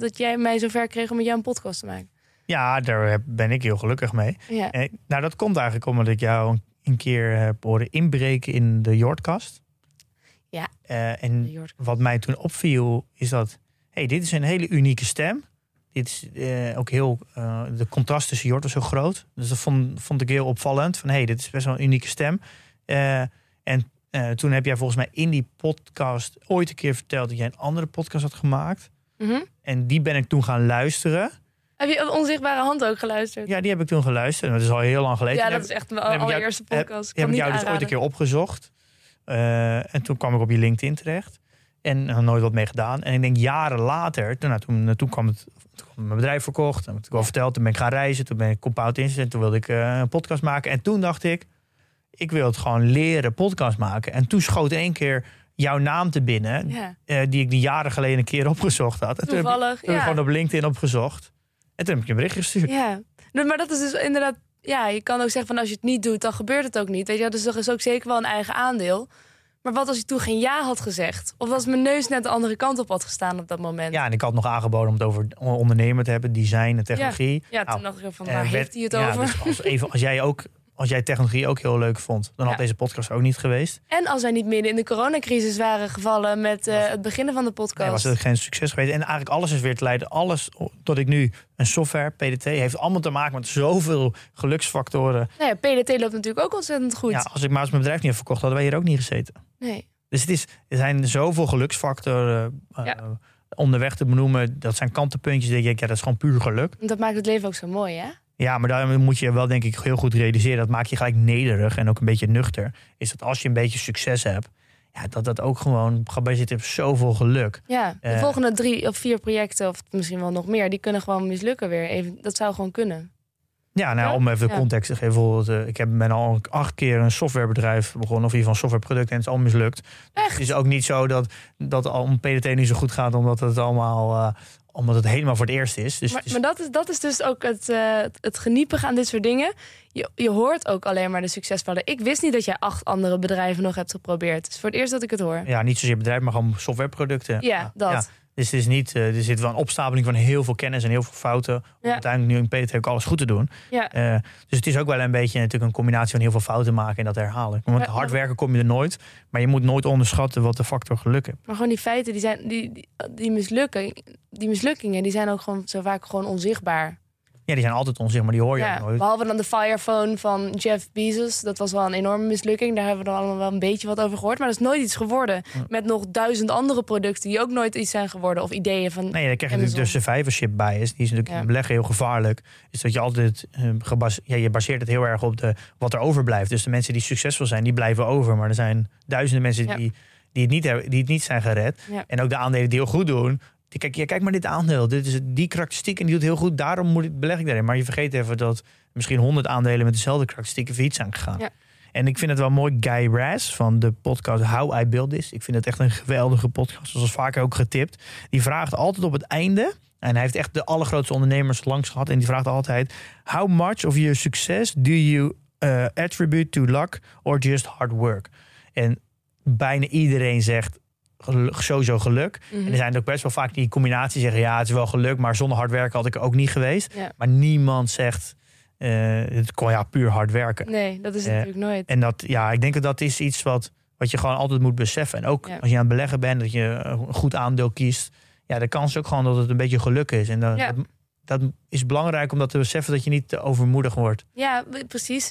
dat jij mij zover kreeg om met jou een podcast te maken. Ja, daar ben ik heel gelukkig mee. Ja. Nou, dat komt eigenlijk omdat ik jou een keer heb horen inbreken in de Jordkast. Ja. En wat mij toen opviel is dat... hey, dit is een hele unieke stem. Dit is ook heel... de contrast tussen Jord was zo groot. Dus dat vond ik heel opvallend. Van, hey, dit is best wel een unieke stem. En toen heb jij volgens mij in die podcast... ooit een keer verteld dat jij een andere podcast had gemaakt. Mm-hmm. En die ben ik toen gaan luisteren... Heb je Onzichtbare Hand ook geluisterd? Ja, die heb ik toen geluisterd. Dat is al heel lang geleden. Ja, dat is echt mijn allereerste podcast. Ik heb jou dus ooit een keer opgezocht. En toen kwam ik op je LinkedIn terecht. En had nooit wat mee gedaan. En ik denk jaren later, toen kwam mijn bedrijf verkocht. En toen verteld, toen ben ik gaan reizen. Toen ben ik compound incident. Toen wilde ik een podcast maken. En toen dacht ik, ik wil het gewoon leren podcast maken. En toen schoot in één keer... jouw naam te binnen. Ja. Die ik die jaren geleden een keer opgezocht had. En toevallig, toen heb ik gewoon op LinkedIn opgezocht. En toen heb ik je een bericht gestuurd. Ja, maar dat is dus inderdaad... Ja, je kan ook zeggen van als je het niet doet, dan gebeurt het ook niet. Weet je, dus dat is ook zeker wel een eigen aandeel. Maar wat als je toen geen ja had gezegd? Of als mijn neus net de andere kant op had gestaan op dat moment? Ja, en ik had nog aangeboden om het over ondernemen te hebben. Design en technologie. Ja, toen dacht ik van waar heeft hij het over? Dus als jij technologie ook heel leuk vond... dan had deze podcast ook niet geweest. En als wij niet midden in de coronacrisis waren gevallen... met het beginnen van de podcast. Nee, was het geen succes geweest. En eigenlijk alles is weer te leiden. Alles dat ik nu... een software, PDT, heeft allemaal te maken met zoveel geluksfactoren. Nou ja, PDT loopt natuurlijk ook ontzettend goed. Ja, als ik maar eens mijn bedrijf niet had verkocht... hadden wij hier ook niet gezeten. Nee. Dus er zijn zoveel geluksfactoren... onderweg te benoemen. Dat zijn kantenpuntjes. Dat dat is gewoon puur geluk. Dat maakt het leven ook zo mooi, hè? Ja, maar daar moet je wel denk ik heel goed realiseren. Dat maakt je gelijk nederig en ook een beetje nuchter. Is dat als je een beetje succes hebt... ja, dat ook gewoon gebaseerd is op zoveel geluk. Ja, de volgende 3 of 4 projecten... of misschien wel nog meer... die kunnen gewoon mislukken weer. Even, dat zou gewoon kunnen. Ja, nou, om even de context te geven. Bijvoorbeeld, ik ben al 8 keer een softwarebedrijf begonnen... of in ieder geval een softwareproduct en het is al mislukt. Echt? Het is ook niet zo dat al PDT niet zo goed gaat... omdat het allemaal... omdat het helemaal voor het eerst is. Dus maar dat is dus ook het geniepige aan dit soort dingen. Je hoort ook alleen maar de succesvallen. Ik wist niet dat jij 8 andere bedrijven nog hebt geprobeerd. Het is voor het eerst dat ik het hoor. Ja, niet zozeer bedrijf, maar gewoon softwareproducten. Ja, dat. Ja, dus het is niet, er zit wel een opstapeling van heel veel kennis en heel veel fouten. Om uiteindelijk nu in PDT ook alles goed te doen. Ja. Dus het is ook wel een beetje natuurlijk een combinatie van heel veel fouten maken en dat herhalen. Want hard werken kom je er nooit. Maar je moet nooit onderschatten wat de factor geluk is. Maar gewoon die feiten, die mislukkingen, die zijn ook gewoon zo vaak gewoon onzichtbaar. Ja, die zijn altijd onzichtbaar, die hoor je ook nooit. Behalve dan de Firephone van Jeff Bezos. Dat was wel een enorme mislukking. Daar hebben we dan allemaal wel een beetje wat over gehoord. Maar dat is nooit iets geworden. Ja. Met nog 1000 andere producten die ook nooit iets zijn geworden. Of ideeën van nee, dan krijg je natuurlijk de survivorship bias. Die is natuurlijk in beleggen heel gevaarlijk. Is dat je altijd je baseert het heel erg op wat er overblijft. Dus de mensen die succesvol zijn, die blijven over. Maar er zijn duizenden mensen die het niet zijn gered. Ja. En ook de aandelen die heel goed doen... Kijk maar dit aandeel. Dit is die karakteristiek en die doet heel goed. Daarom beleg ik daarin. Maar je vergeet even dat misschien 100 aandelen... met dezelfde karakteristieken failliet zijn gegaan. Ja. En ik vind het wel mooi. Guy Raz van de podcast How I Built This. Ik vind het echt een geweldige podcast. Zoals vaker ook getipt. Die vraagt altijd op het einde... en hij heeft echt de allergrootste ondernemers langs gehad... en die vraagt altijd... How much of your success do you attribute to luck or just hard work? En bijna iedereen zegt... sowieso geluk. Mm-hmm. En er zijn ook best wel vaak die combinatie zeggen... ja, het is wel geluk, maar zonder hard werken had ik er ook niet geweest. Ja. Maar niemand zegt... het kon puur hard werken. Nee, dat is het natuurlijk nooit. En dat, ik denk dat is iets wat Wat je gewoon altijd moet beseffen. En ook als je aan het beleggen bent, dat je een goed aandeel kiest. Ja, de kans is ook gewoon dat het een beetje geluk is. En dat is belangrijk om dat te beseffen, dat je niet te overmoedig wordt. Ja, precies.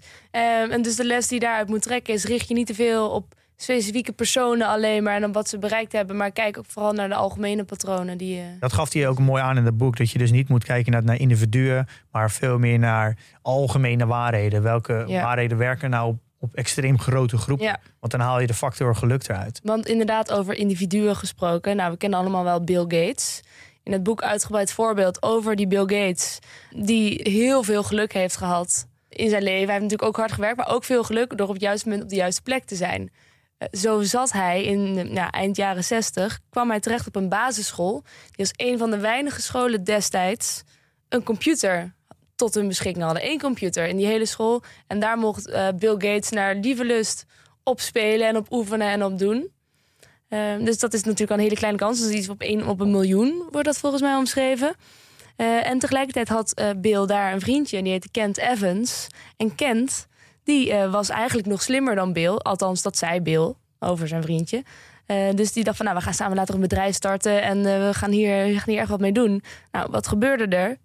En dus de les die je daaruit moet trekken is, richt je niet te veel op specifieke personen alleen maar en op wat ze bereikt hebben, maar kijk ook vooral naar de algemene patronen. Dat gaf hij ook mooi aan in het boek, dat je dus niet moet kijken naar individuen, maar veel meer naar algemene waarheden. Welke waarheden werken nou op extreem grote groepen? Ja. Want dan haal je de factor geluk eruit. Want inderdaad, over individuen gesproken, nou, we kennen allemaal wel Bill Gates. In het boek uitgebreid voorbeeld over die Bill Gates, die heel veel geluk heeft gehad in zijn leven. Hij heeft natuurlijk ook hard gewerkt, maar ook veel geluk door op het juiste moment op de juiste plek te zijn. Zo zat hij in eind jaren 60, kwam hij terecht op een basisschool die als een van de weinige scholen destijds een computer tot hun beschikking hadden. Eén computer in die hele school. En daar mocht Bill Gates naar lievelust op spelen en op oefenen en op doen. Dus dat is natuurlijk al een hele kleine kans. Dus iets op een 1 miljoen wordt dat volgens mij omschreven. En tegelijkertijd had Bill daar een vriendje en die heette Kent Evans. En Kent, die was eigenlijk nog slimmer dan Bill. Althans, dat zei Bill over zijn vriendje. Dus die dacht van, nou, we gaan samen later een bedrijf starten en we gaan hier echt wat mee doen. Nou, wat gebeurde er?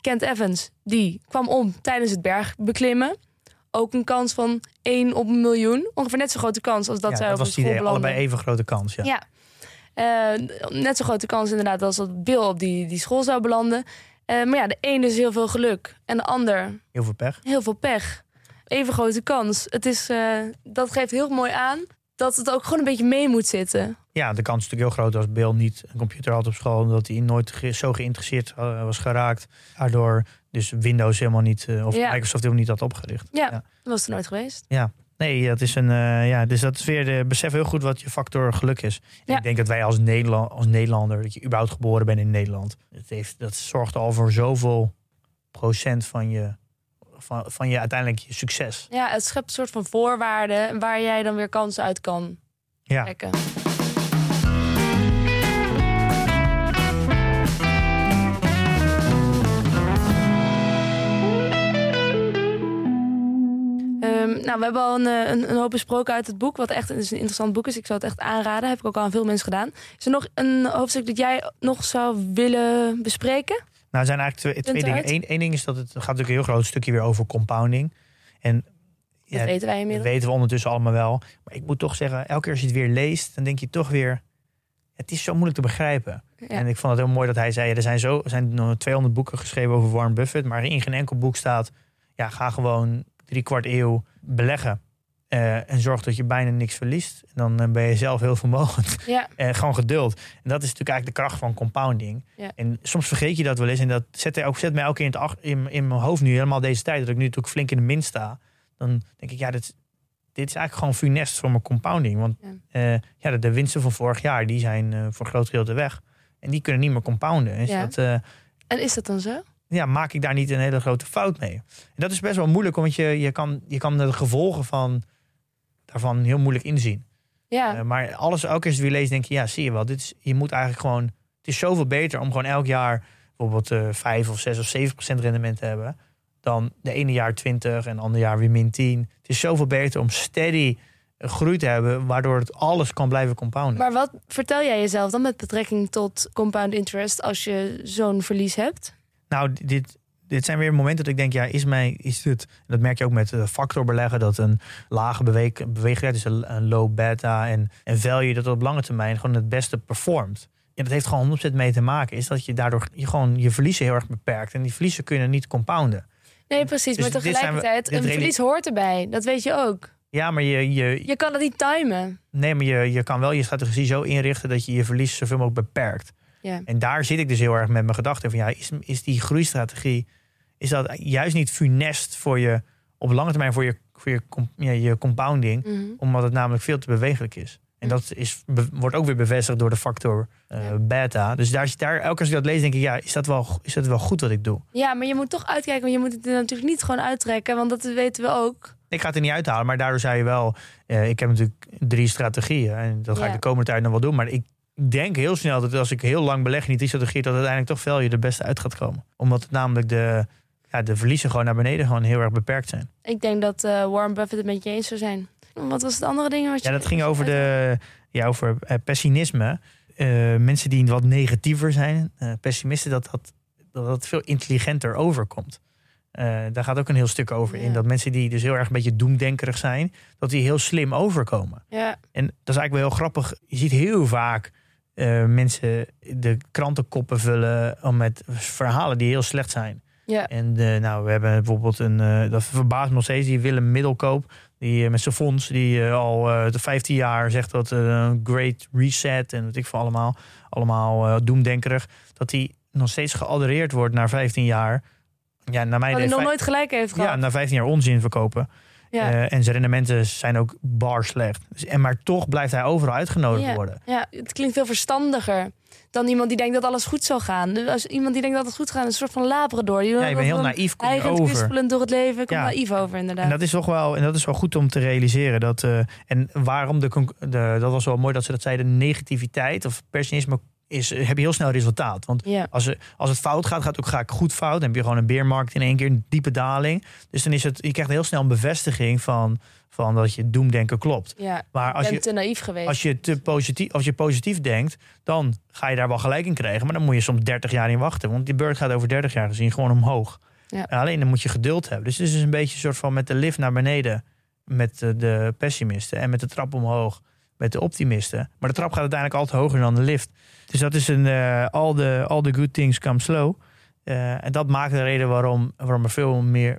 Kent Evans, die kwam om tijdens het bergbeklimmen. Ook een kans van 1 op 1 miljoen. Ongeveer net zo'n grote kans als dat zij op de school belanden. Allebei even grote kans, ja. Net zo'n grote kans inderdaad als dat Bill op die school zou belanden. Maar ja, de een dus heel veel geluk. En de ander heel veel pech. Even grote kans. Het is, dat geeft heel mooi aan dat het ook gewoon een beetje mee moet zitten. Ja, de kans is natuurlijk heel groot als Bill niet een computer had op school, dat hij nooit zo geïnteresseerd was geraakt. Daardoor dus Windows helemaal niet, of Microsoft helemaal niet had opgericht. Ja, dat was er nooit geweest. Ja. Nee, dat is dus dat is weer besef heel goed wat je factor geluk is. En ik denk dat wij als Nederlander, dat je überhaupt geboren bent in Nederland, dat zorgt al voor zoveel procent van je uiteindelijk je succes. Ja, het schept een soort van voorwaarden waar jij dan weer kansen uit kan trekken. Nou, we hebben al een hoop besproken uit het boek, wat echt een interessant boek is. Ik zou het echt aanraden. Heb ik ook al aan veel mensen gedaan. Is er nog een hoofdstuk dat jij nog zou willen bespreken? Nou, er zijn eigenlijk twee dingen. Eén ding is dat het gaat natuurlijk een heel groot stukje weer over compounding. En dat weten wij inmiddels. Dat weten we ondertussen allemaal wel. Maar ik moet toch zeggen, elke keer als je het weer leest, dan denk je toch weer, het is zo moeilijk te begrijpen. Ja. En ik vond het heel mooi dat hij zei, er zijn 200 boeken geschreven over Warren Buffett, maar in geen enkel boek staat, ja, ga gewoon 3/4 eeuw beleggen. En zorg dat je bijna niks verliest. En dan ben je zelf heel vermogend. Ja. Gewoon geduld. En dat is natuurlijk eigenlijk de kracht van compounding. Ja. En soms vergeet je dat wel eens. En dat zet mij elke keer in mijn hoofd nu. Helemaal deze tijd. Dat ik nu natuurlijk flink in de min sta. Dan denk ik, ja, dit is eigenlijk gewoon funest voor mijn compounding. Want de winsten van vorig jaar, die zijn voor een groot gedeelte weg. En die kunnen niet meer compounden. En is dat dan zo? Ja, maak ik daar niet een hele grote fout mee? En dat is best wel moeilijk, want je kan de gevolgen daarvan heel moeilijk inzien. Ja. Maar alles, elke keer als je weer leest, denk je, ja, zie je wel. Je moet eigenlijk gewoon, het is zoveel beter om gewoon elk jaar bijvoorbeeld 5 of 6 of 7% rendement te hebben, dan de ene jaar 20 en het andere jaar weer -10. Het is zoveel beter om steady groei te hebben, waardoor het alles kan blijven compounden. Maar wat vertel jij jezelf dan met betrekking tot compound interest als je zo'n verlies hebt? Nou, dit zijn weer momenten dat ik denk, ja, is het? Dat merk je ook met factorbeleggen, dat een lage beweegtijd is, een low beta en value, dat op lange termijn gewoon het beste performt. En dat heeft gewoon 100% mee te maken, is dat je daardoor je verliezen heel erg beperkt. En die verliezen kunnen niet compounden. Nee, precies, dus maar tegelijkertijd, een verlies hoort erbij. Dat weet je ook. Ja, maar je kan dat niet timen. Nee, maar je kan wel je strategie zo inrichten dat je je verlies zoveel mogelijk beperkt. Yeah. En daar zit ik dus heel erg met mijn gedachten van, ja, is die groeistrategie, is dat juist niet funest voor je op lange termijn voor je compounding, omdat het namelijk veel te bewegelijk is. En dat wordt ook weer bevestigd door de factor beta. Dus daar elke keer als ik dat lees, denk ik, ja, is dat wel goed wat ik doe? Ja, maar je moet toch uitkijken, want je moet het er natuurlijk niet gewoon uittrekken, want dat weten we ook. Ik ga het er niet uithalen, maar daardoor zei je wel, ik heb natuurlijk 3 strategieën en dat ga ik de komende tijd nog wel doen, maar ik denk heel snel dat als ik heel lang beleg niet die strategie, dat uiteindelijk toch value er beste uit gaat komen. Omdat het namelijk de verliezen gewoon naar beneden gewoon heel erg beperkt zijn. Ik denk dat Warren Buffett het met je eens zou zijn. Wat was het andere ding? Wat dat ging over, over pessimisme. Mensen die wat negatiever zijn, pessimisten, dat veel intelligenter overkomt. Daar gaat ook een heel stuk over in. Dat mensen die dus heel erg een beetje doemdenkerig zijn, dat die heel slim overkomen. Ja. En dat is eigenlijk wel heel grappig. Je ziet heel vaak mensen de krantenkoppen vullen met verhalen die heel slecht zijn. Ja. En we hebben bijvoorbeeld dat verbaast me nog steeds, die Willem Middelkoop. Die met zijn fonds, die al 15 jaar zegt dat Great Reset en wat ik voor allemaal doemdenkerig. Dat die nog steeds geadoreerd wordt na 15 jaar. Ja, naar mij nog nooit gelijk heeft gehad. Ja, na 15 jaar onzin verkopen. Ja. En zijn rendementen zijn ook bar slecht. Maar toch blijft hij overal uitgenodigd worden. Ja, het klinkt veel verstandiger dan iemand die denkt dat alles goed zal gaan. Dus als iemand die denkt dat het goed gaat, een soort van labrador. Je bent heel naïef. Hij gaat kwispelend door het leven, komt naïef over inderdaad. En dat is toch wel, en dat is wel goed om te realiseren. Dat, en waarom dat was wel mooi dat ze dat zeiden, negativiteit of pessimisme heb je heel snel resultaat. Want als het fout gaat, gaat het ook vaak goed fout. Dan heb je gewoon een beermarkt in één keer, een diepe daling. Dus dan je krijgt heel snel een bevestiging van dat je doemdenken klopt. Ja, maar als je bent te naïef geweest. Als je positief denkt, dan ga je daar wel gelijk in krijgen. Maar dan moet je soms 30 jaar in wachten. Want die beurt gaat over 30 jaar gezien gewoon omhoog. Ja. Alleen dan moet je geduld hebben. Dus het is een beetje een soort van met de lift naar beneden. Met de pessimisten en met de trap omhoog. Met de optimisten. Maar de trap gaat uiteindelijk altijd hoger dan de lift. Dus dat is all the good things come slow. En dat maakt de reden waarom er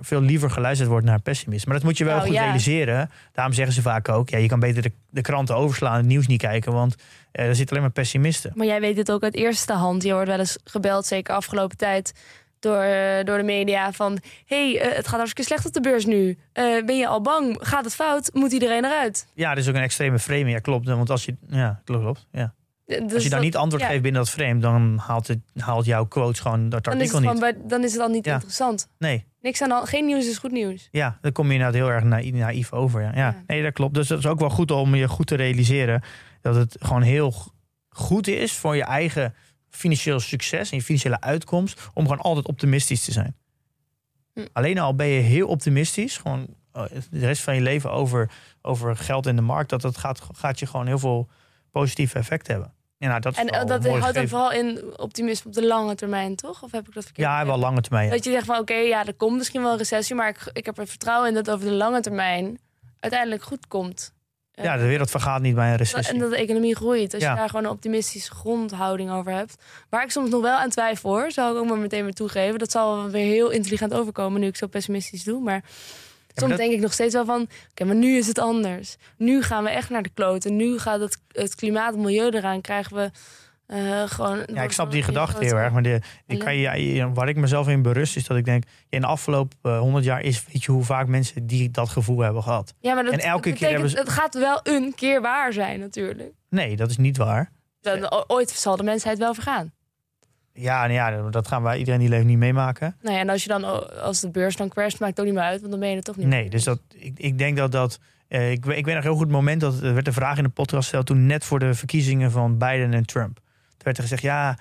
veel liever geluisterd wordt naar pessimisten. Maar dat moet je wel goed realiseren. Daarom zeggen ze vaak ook, je kan beter de kranten overslaan, het nieuws niet kijken, want er zitten alleen maar pessimisten. Maar jij weet het ook uit eerste hand. Je wordt wel eens gebeld, zeker afgelopen tijd, door de media van, het gaat hartstikke slecht op de beurs nu. Ben je al bang? Gaat het fout? Moet iedereen eruit? Ja, er is ook een extreme frame. Ja, klopt. Want als je... Ja, klopt. Ja. Dus als je dan niet antwoord geeft binnen dat frame, dan haalt jouw quotes gewoon dat artikel niet. Dan is het dan niet interessant. Nee. Niks aan, geen nieuws is goed nieuws. Ja, dan kom je inderdaad heel erg naïef over. Ja. Ja. Nee, dat klopt. Dus dat is ook wel goed om je goed te realiseren dat het gewoon heel goed is voor je eigen financieel succes en je financiële uitkomst om gewoon altijd optimistisch te zijn. Alleen al ben je heel optimistisch, gewoon de rest van je leven over geld in de markt, dat gaat je gewoon heel veel positieve effect hebben. Ja, dat houdt dan vooral in optimisme op de lange termijn, toch? Of heb ik dat verkeerd? Ja, wel lange termijn. Ja. Dat je zegt van er komt misschien wel een recessie, maar ik heb er vertrouwen in dat over de lange termijn uiteindelijk goed komt. Ja, de wereld vergaat niet bij een recessie. En dat de economie groeit. Als je daar gewoon een optimistische grondhouding over hebt. Waar ik soms nog wel aan twijfel hoor. Zou ik ook maar meteen weer toegeven. Dat zal weer heel intelligent overkomen nu ik zo pessimistisch doe. Maar denk ik nog steeds wel van, maar nu is het anders. Nu gaan we echt naar de kloten. Nu gaat het klimaat, het milieu eraan. Krijgen we gewoon... Ja, ik snap die gedachte heel erg. Maar waar ik mezelf in berust is dat ik denk, in de afgelopen 100 jaar is, weet je hoe vaak mensen die dat gevoel hebben gehad. Ja, maar het gaat wel een keer waar zijn natuurlijk. Nee, dat is niet waar. Ooit zal de mensheid wel vergaan. Ja, dat gaan wij iedereen die leeft niet meemaken. Nou ja, en als de beurs dan crasht, maakt het ook niet meer uit, want dan ben je het toch niet meer. Dus ik denk dat ik weet nog heel goed het moment dat er werd de vraag in de podcast gesteld toen net voor de verkiezingen van Biden en Trump. Toen werd er gezegd,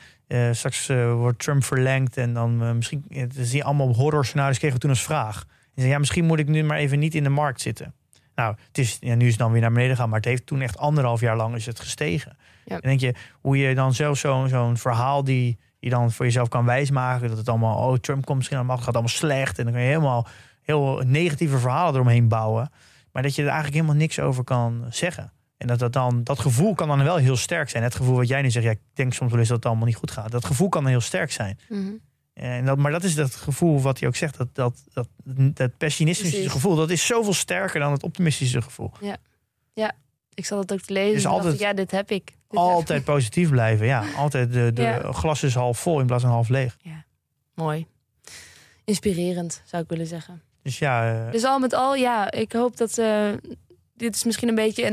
straks wordt Trump verlengd en dan misschien zie je allemaal horror scenario's, kregen we toen als vraag. En zei, misschien moet ik nu maar even niet in de markt zitten. Nou, nu is het dan weer naar beneden gaan, maar het heeft toen echt 1,5 jaar lang is het gestegen. Ja. En denk je, hoe je dan zelf zo'n verhaal die je dan voor jezelf kan wijsmaken, dat het allemaal, Trump komt misschien aan de macht, gaat allemaal slecht. En dan kan je helemaal heel negatieve verhalen eromheen bouwen. Maar dat je er eigenlijk helemaal niks over kan zeggen. En dat gevoel kan dan wel heel sterk zijn. Het gevoel wat jij nu zegt, ik denk soms wel eens dat het allemaal niet goed gaat. Dat gevoel kan heel sterk zijn. Mm-hmm. Maar dat is dat gevoel wat hij ook zegt, dat pessimistische gevoel, dat is zoveel sterker dan het optimistische gevoel. Ja. Ik zat het ook te lezen. Dus altijd, dit heb ik. Altijd positief blijven, ja. Altijd de glas is half vol in plaats van half leeg. Ja, mooi. Inspirerend, zou ik willen zeggen. Dus dus al met al, ik hoop dat... dit is misschien een beetje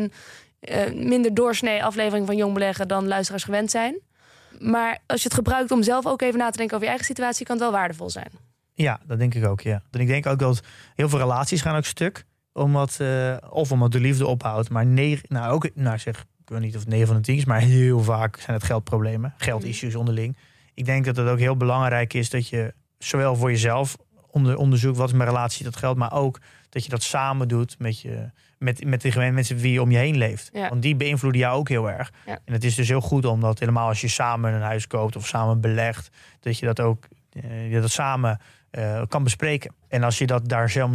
een minder doorsnee aflevering van Jong Beleggen dan luisteraars gewend zijn. Maar als je het gebruikt om zelf ook even na te denken over je eigen situatie, kan het wel waardevol zijn. Ja, dat denk ik ook, ja. En ik denk ook dat heel veel relaties gaan ook stuk. Omdat de liefde ophoudt. Maar ik weet niet of het 9 van de 10 is, maar heel vaak zijn het geldproblemen. Geldissues onderling. Ik denk dat het ook heel belangrijk is dat je zowel voor jezelf onderzoek wat is mijn relatie tot geld, maar ook dat je dat samen doet met de mensen wie je om je heen leeft. Ja. Want die beïnvloeden jou ook heel erg. Ja. En het is dus heel goed omdat helemaal als je samen een huis koopt of samen belegt, dat je dat ook dat samen kan bespreken. En als je dat daar zelf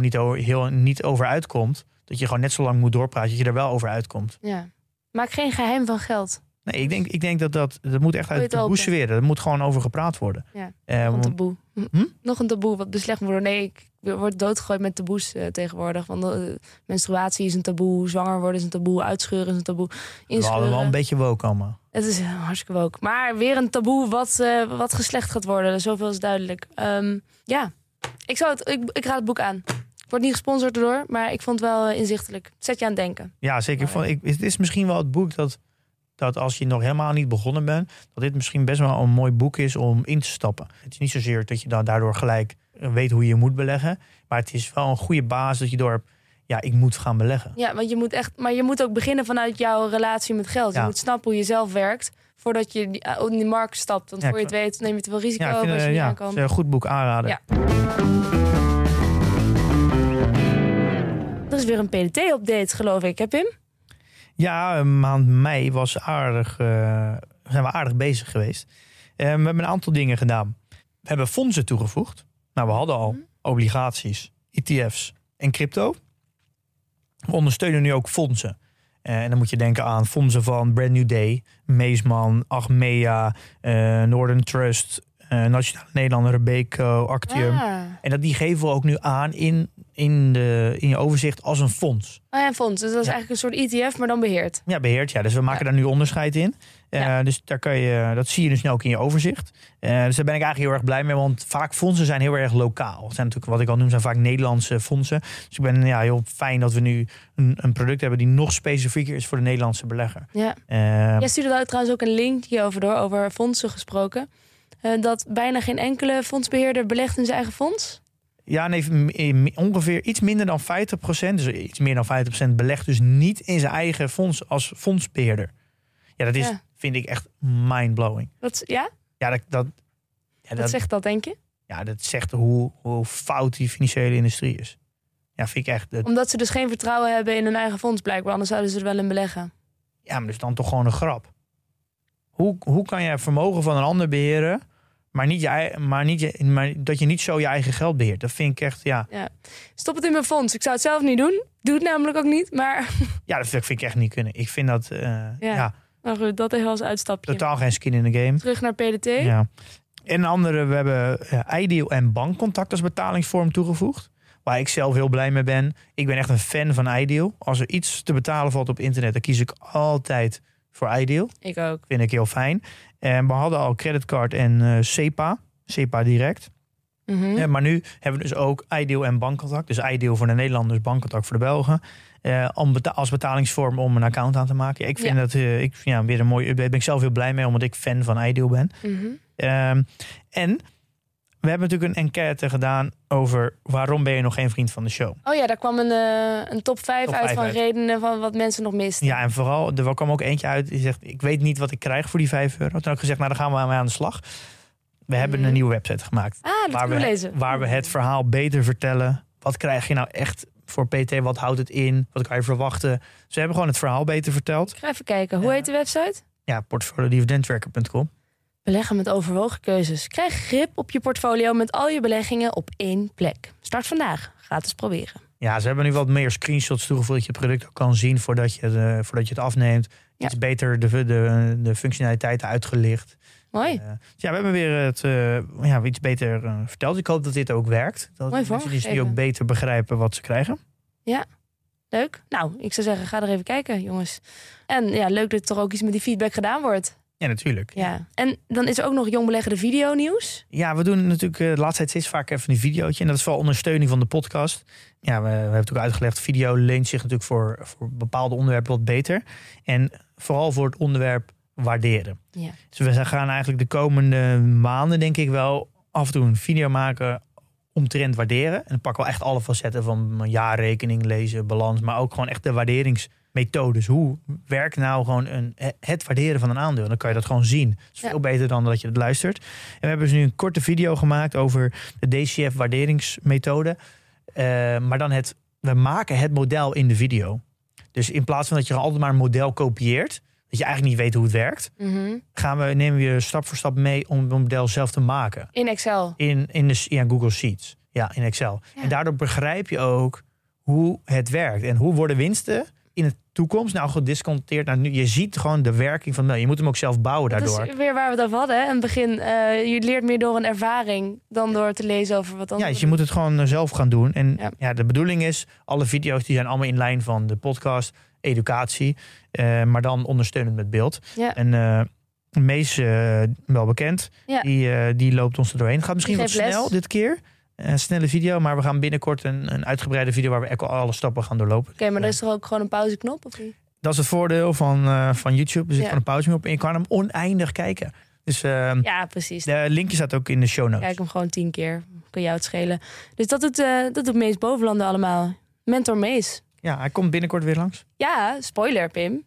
niet over uitkomt, dat je gewoon net zo lang moet doorpraten dat je er wel over uitkomt. Ja. Maak geen geheim van geld. Nee, ik denk dat moet echt uit de boe weer. Dat moet gewoon over gepraat worden. Ja, nog een taboe. Nog een taboe wat beslecht moet worden. Nee, ik word doodgegooid met taboes tegenwoordig. Want menstruatie is een taboe, zwanger worden is een taboe, uitscheuren is een taboe. We hadden wel een beetje woke allemaal. Het is hartstikke woke. Maar weer een taboe wat geslecht gaat worden. Zoveel is duidelijk. Ik raad het boek aan. Ik word niet gesponsord door, maar ik vond het wel inzichtelijk. Zet je aan het denken. Ja, zeker. Maar, het is misschien wel het boek dat als je nog helemaal niet begonnen bent, dat dit misschien best wel een mooi boek is om in te stappen. Het is niet zozeer dat je dan daardoor gelijk weet hoe je moet beleggen, maar het is wel een goede basis dat je door hebt, ja, ik moet gaan beleggen. Ja, want je moet echt, maar je moet ook beginnen vanuit jouw relatie met geld. Ja. Je moet snappen hoe je zelf werkt voordat je in de markt stapt. Want voor je het weet neem je te veel risico over als je niet aankomt. Het is een goed boek aanraden. Ja. Er is weer een PDT-update, geloof ik, hè Pim? Ja, maand mei zijn we aardig bezig geweest. We hebben een aantal dingen gedaan. We hebben fondsen toegevoegd. Nou, we hadden al obligaties, ETF's en crypto. We ondersteunen nu ook fondsen. En dan moet je denken aan fondsen van Brand New Day, Meesman, Achmea, Northern Trust, Nationale Nederlanden, Robeco, Actium. Ja. En die geven we ook nu aan in je overzicht als een fonds. Oh ja, een fonds. Dus dat is eigenlijk een soort ETF, maar dan beheerd. Ja, beheerd. Ja. Dus we maken daar nu onderscheid in. Ja. Dus daar dat zie je dus nu ook in je overzicht. Dus daar ben ik eigenlijk heel erg blij mee. Want vaak fondsen zijn heel erg lokaal. Het zijn natuurlijk, wat ik al noem, zijn vaak Nederlandse fondsen. Dus ik ben heel fijn dat we nu een product hebben die nog specifieker is voor de Nederlandse belegger. Ja. Jij stuurde trouwens ook een link hierover door, over fondsen gesproken. Dat bijna geen enkele fondsbeheerder belegt in zijn eigen fonds? Ja, nee, ongeveer iets minder dan 50%, dus iets meer dan 50% belegt dus niet in zijn eigen fonds als fondsbeheerder. Ja, dat is, vind ik echt mindblowing. Ja? Ja, dat zegt dat, denk je? Ja, dat zegt hoe fout die financiële industrie is. Ja, vind ik echt. Omdat ze dus geen vertrouwen hebben in hun eigen fonds blijkbaar, anders zouden ze er wel in beleggen. Ja, maar dat is dan toch gewoon een grap. Hoe kan je vermogen van een ander beheren, maar dat je niet zo je eigen geld beheert? Dat vind ik echt, ja. Stop het in mijn fonds. Ik zou het zelf niet doen. Doe het namelijk ook niet, maar... Ja, dat vind ik echt niet kunnen. Ik vind dat... Nou goed, dat is wel eens uitstapje. Totaal geen skin in the game. Terug naar PDT. Ja. En we hebben iDeal en bankcontact als betalingsvorm toegevoegd. Waar ik zelf heel blij mee ben. Ik ben echt een fan van iDeal. Als er iets te betalen valt op internet, dan kies ik altijd voor iDeal. Ik ook. Vind ik heel fijn. En we hadden al creditcard en SEPA direct. Mm-hmm. Maar nu hebben we dus ook iDeal en bankcontact. Dus iDeal voor de Nederlanders, bankcontact voor de Belgen. Als betalingsvorm om een account aan te maken. Ik vind dat weer een mooie update. Ben ik zelf heel blij mee, omdat ik fan van iDeal ben. Mm-hmm. En we hebben natuurlijk een enquête gedaan over waarom ben je nog geen vriend van de show. Oh ja, daar kwam een top 5 redenen van wat mensen nog misten. Ja, en vooral, er kwam ook eentje uit die zegt, ik weet niet wat ik krijg voor die €5. Toen heb ik gezegd, nou dan gaan we aan de slag. We hebben een nieuwe website gemaakt. Waar we het verhaal beter vertellen. Wat krijg je nou echt voor PT? Wat houdt het in? Wat kan je verwachten? Dus we hebben gewoon het verhaal beter verteld. Ik ga even kijken. Hoe heet de website? Ja, portfoliodividendtracker.com. Beleggen met overwogen keuzes. Krijg grip op je portfolio met al je beleggingen op één plek. Start vandaag. Gratis proberen. Ja, ze hebben nu wat meer screenshots toegevoegd dat je het product ook kan zien voordat je het afneemt. Ja. Iets beter de functionaliteiten uitgelicht. Mooi. We hebben weer het iets beter verteld. Ik hoop dat dit ook werkt. Dat mensen dus nu ook beter begrijpen wat ze krijgen. Ja, leuk. Nou, ik zou zeggen, ga er even kijken, jongens. En ja, leuk dat er ook iets met die feedback gedaan wordt. Ja, natuurlijk. Ja. En dan is er ook nog Jong Beleggen de videonieuws. Ja, we doen natuurlijk de laatste tijd steeds vaak even een videootje. En dat is vooral ondersteuning van de podcast. Ja, we hebben natuurlijk uitgelegd, video leent zich natuurlijk voor bepaalde onderwerpen wat beter. En vooral voor het onderwerp waarderen. Ja. Dus we gaan eigenlijk de komende maanden, denk ik wel, af en toe een video maken omtrent waarderen. En dan pakken we echt alle facetten van jaarrekening, lezen, balans, maar ook gewoon echt de waarderings methodes. Hoe werkt nou gewoon het waarderen van een aandeel? Dan kan je dat gewoon zien. Dat is veel beter dan dat je het luistert. En we hebben dus nu een korte video gemaakt over de DCF-waarderingsmethode. Maar dan we maken het model in de video. Dus in plaats van dat je altijd maar een model kopieert, dat je eigenlijk niet weet hoe het werkt, nemen we je stap voor stap mee om het model zelf te maken. In Excel? In Google Sheets. Ja, in Excel. Ja. En daardoor begrijp je ook hoe het werkt. En hoe worden winsten in de toekomst nou gedisconteerd? Nou, nu, je ziet gewoon de werking van je moet hem ook zelf bouwen daardoor. Dat is weer waar we het over hadden. In het begin, je leert meer door een ervaring dan door te lezen over wat anders. Ja, dus je moet het gewoon zelf gaan doen. En de bedoeling is, alle video's die zijn allemaal in lijn van de podcast, educatie, maar dan ondersteunend met beeld. Ja. En Mees, wel bekend, die loopt ons er doorheen. Gaat misschien wat snel dit keer. Een snelle video, maar we gaan binnenkort een uitgebreide video waar we alle stappen gaan doorlopen. Oké, maar er is toch ook gewoon een pauzeknop? Of niet? Dat is het voordeel van YouTube. Er zit gewoon een pauzeknop en je kan hem oneindig kijken. Dus, precies. De linkje staat ook in de show notes. Kijk hem gewoon 10 keer. Kan jou het schelen. Dus dat doet Mees Bovenlanden allemaal. Mentor Mees. Ja, hij komt binnenkort weer langs. Ja, spoiler Pim.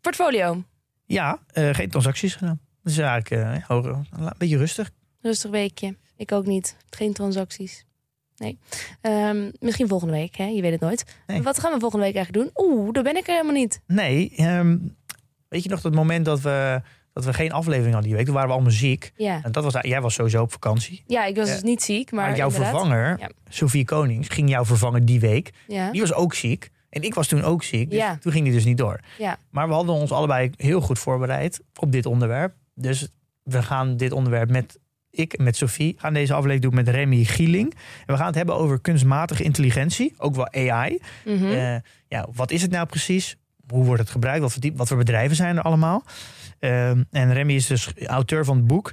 Portfolio. Ja, geen transacties gedaan. Dus eigenlijk een beetje rustig. Rustig weekje. Ik ook niet. Geen transacties. Nee. Misschien volgende week, hè? Je weet het nooit. Nee. Wat gaan we volgende week eigenlijk doen? Daar ben ik er helemaal niet. Nee. Weet je nog dat moment dat we geen aflevering hadden die week? Toen waren we allemaal ziek. Ja. En jij was sowieso op vakantie. Ja, ik was dus niet ziek. Maar jouw vervanger, Sofie Konings, ging jou vervangen die week. Ja. Die was ook ziek. En ik was toen ook ziek. Dus toen ging die dus niet door. Ja. Maar we hadden ons allebei heel goed voorbereid op dit onderwerp. Dus we gaan dit onderwerp met Sofie gaan deze aflevering doen met Remy Gieling. En we gaan het hebben over kunstmatige intelligentie. Ook wel AI. Mm-hmm. Wat is het nou precies? Hoe wordt het gebruikt? Wat voor bedrijven zijn er allemaal? En Remy is dus auteur van het boek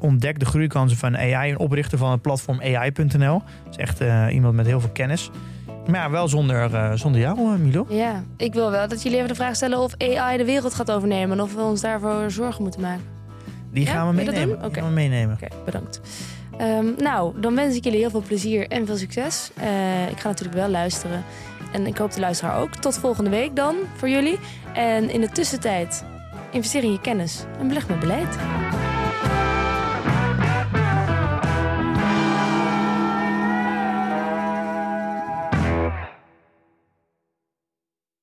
Ontdek de groeikansen van AI. En oprichter van het platform AI.nl. Dat is echt iemand met heel veel kennis. Maar wel zonder jou, Milo. Ja, ik wil wel dat jullie even de vraag stellen of AI de wereld gaat overnemen. En of we ons daarvoor zorgen moeten maken. Die gaan we meenemen. Oké, bedankt. Dan wens ik jullie heel veel plezier en veel succes. Ik ga natuurlijk wel luisteren. En ik hoop de luisteraar ook. Tot volgende week dan, voor jullie. En in de tussentijd, investeer in je kennis en beleg met beleid.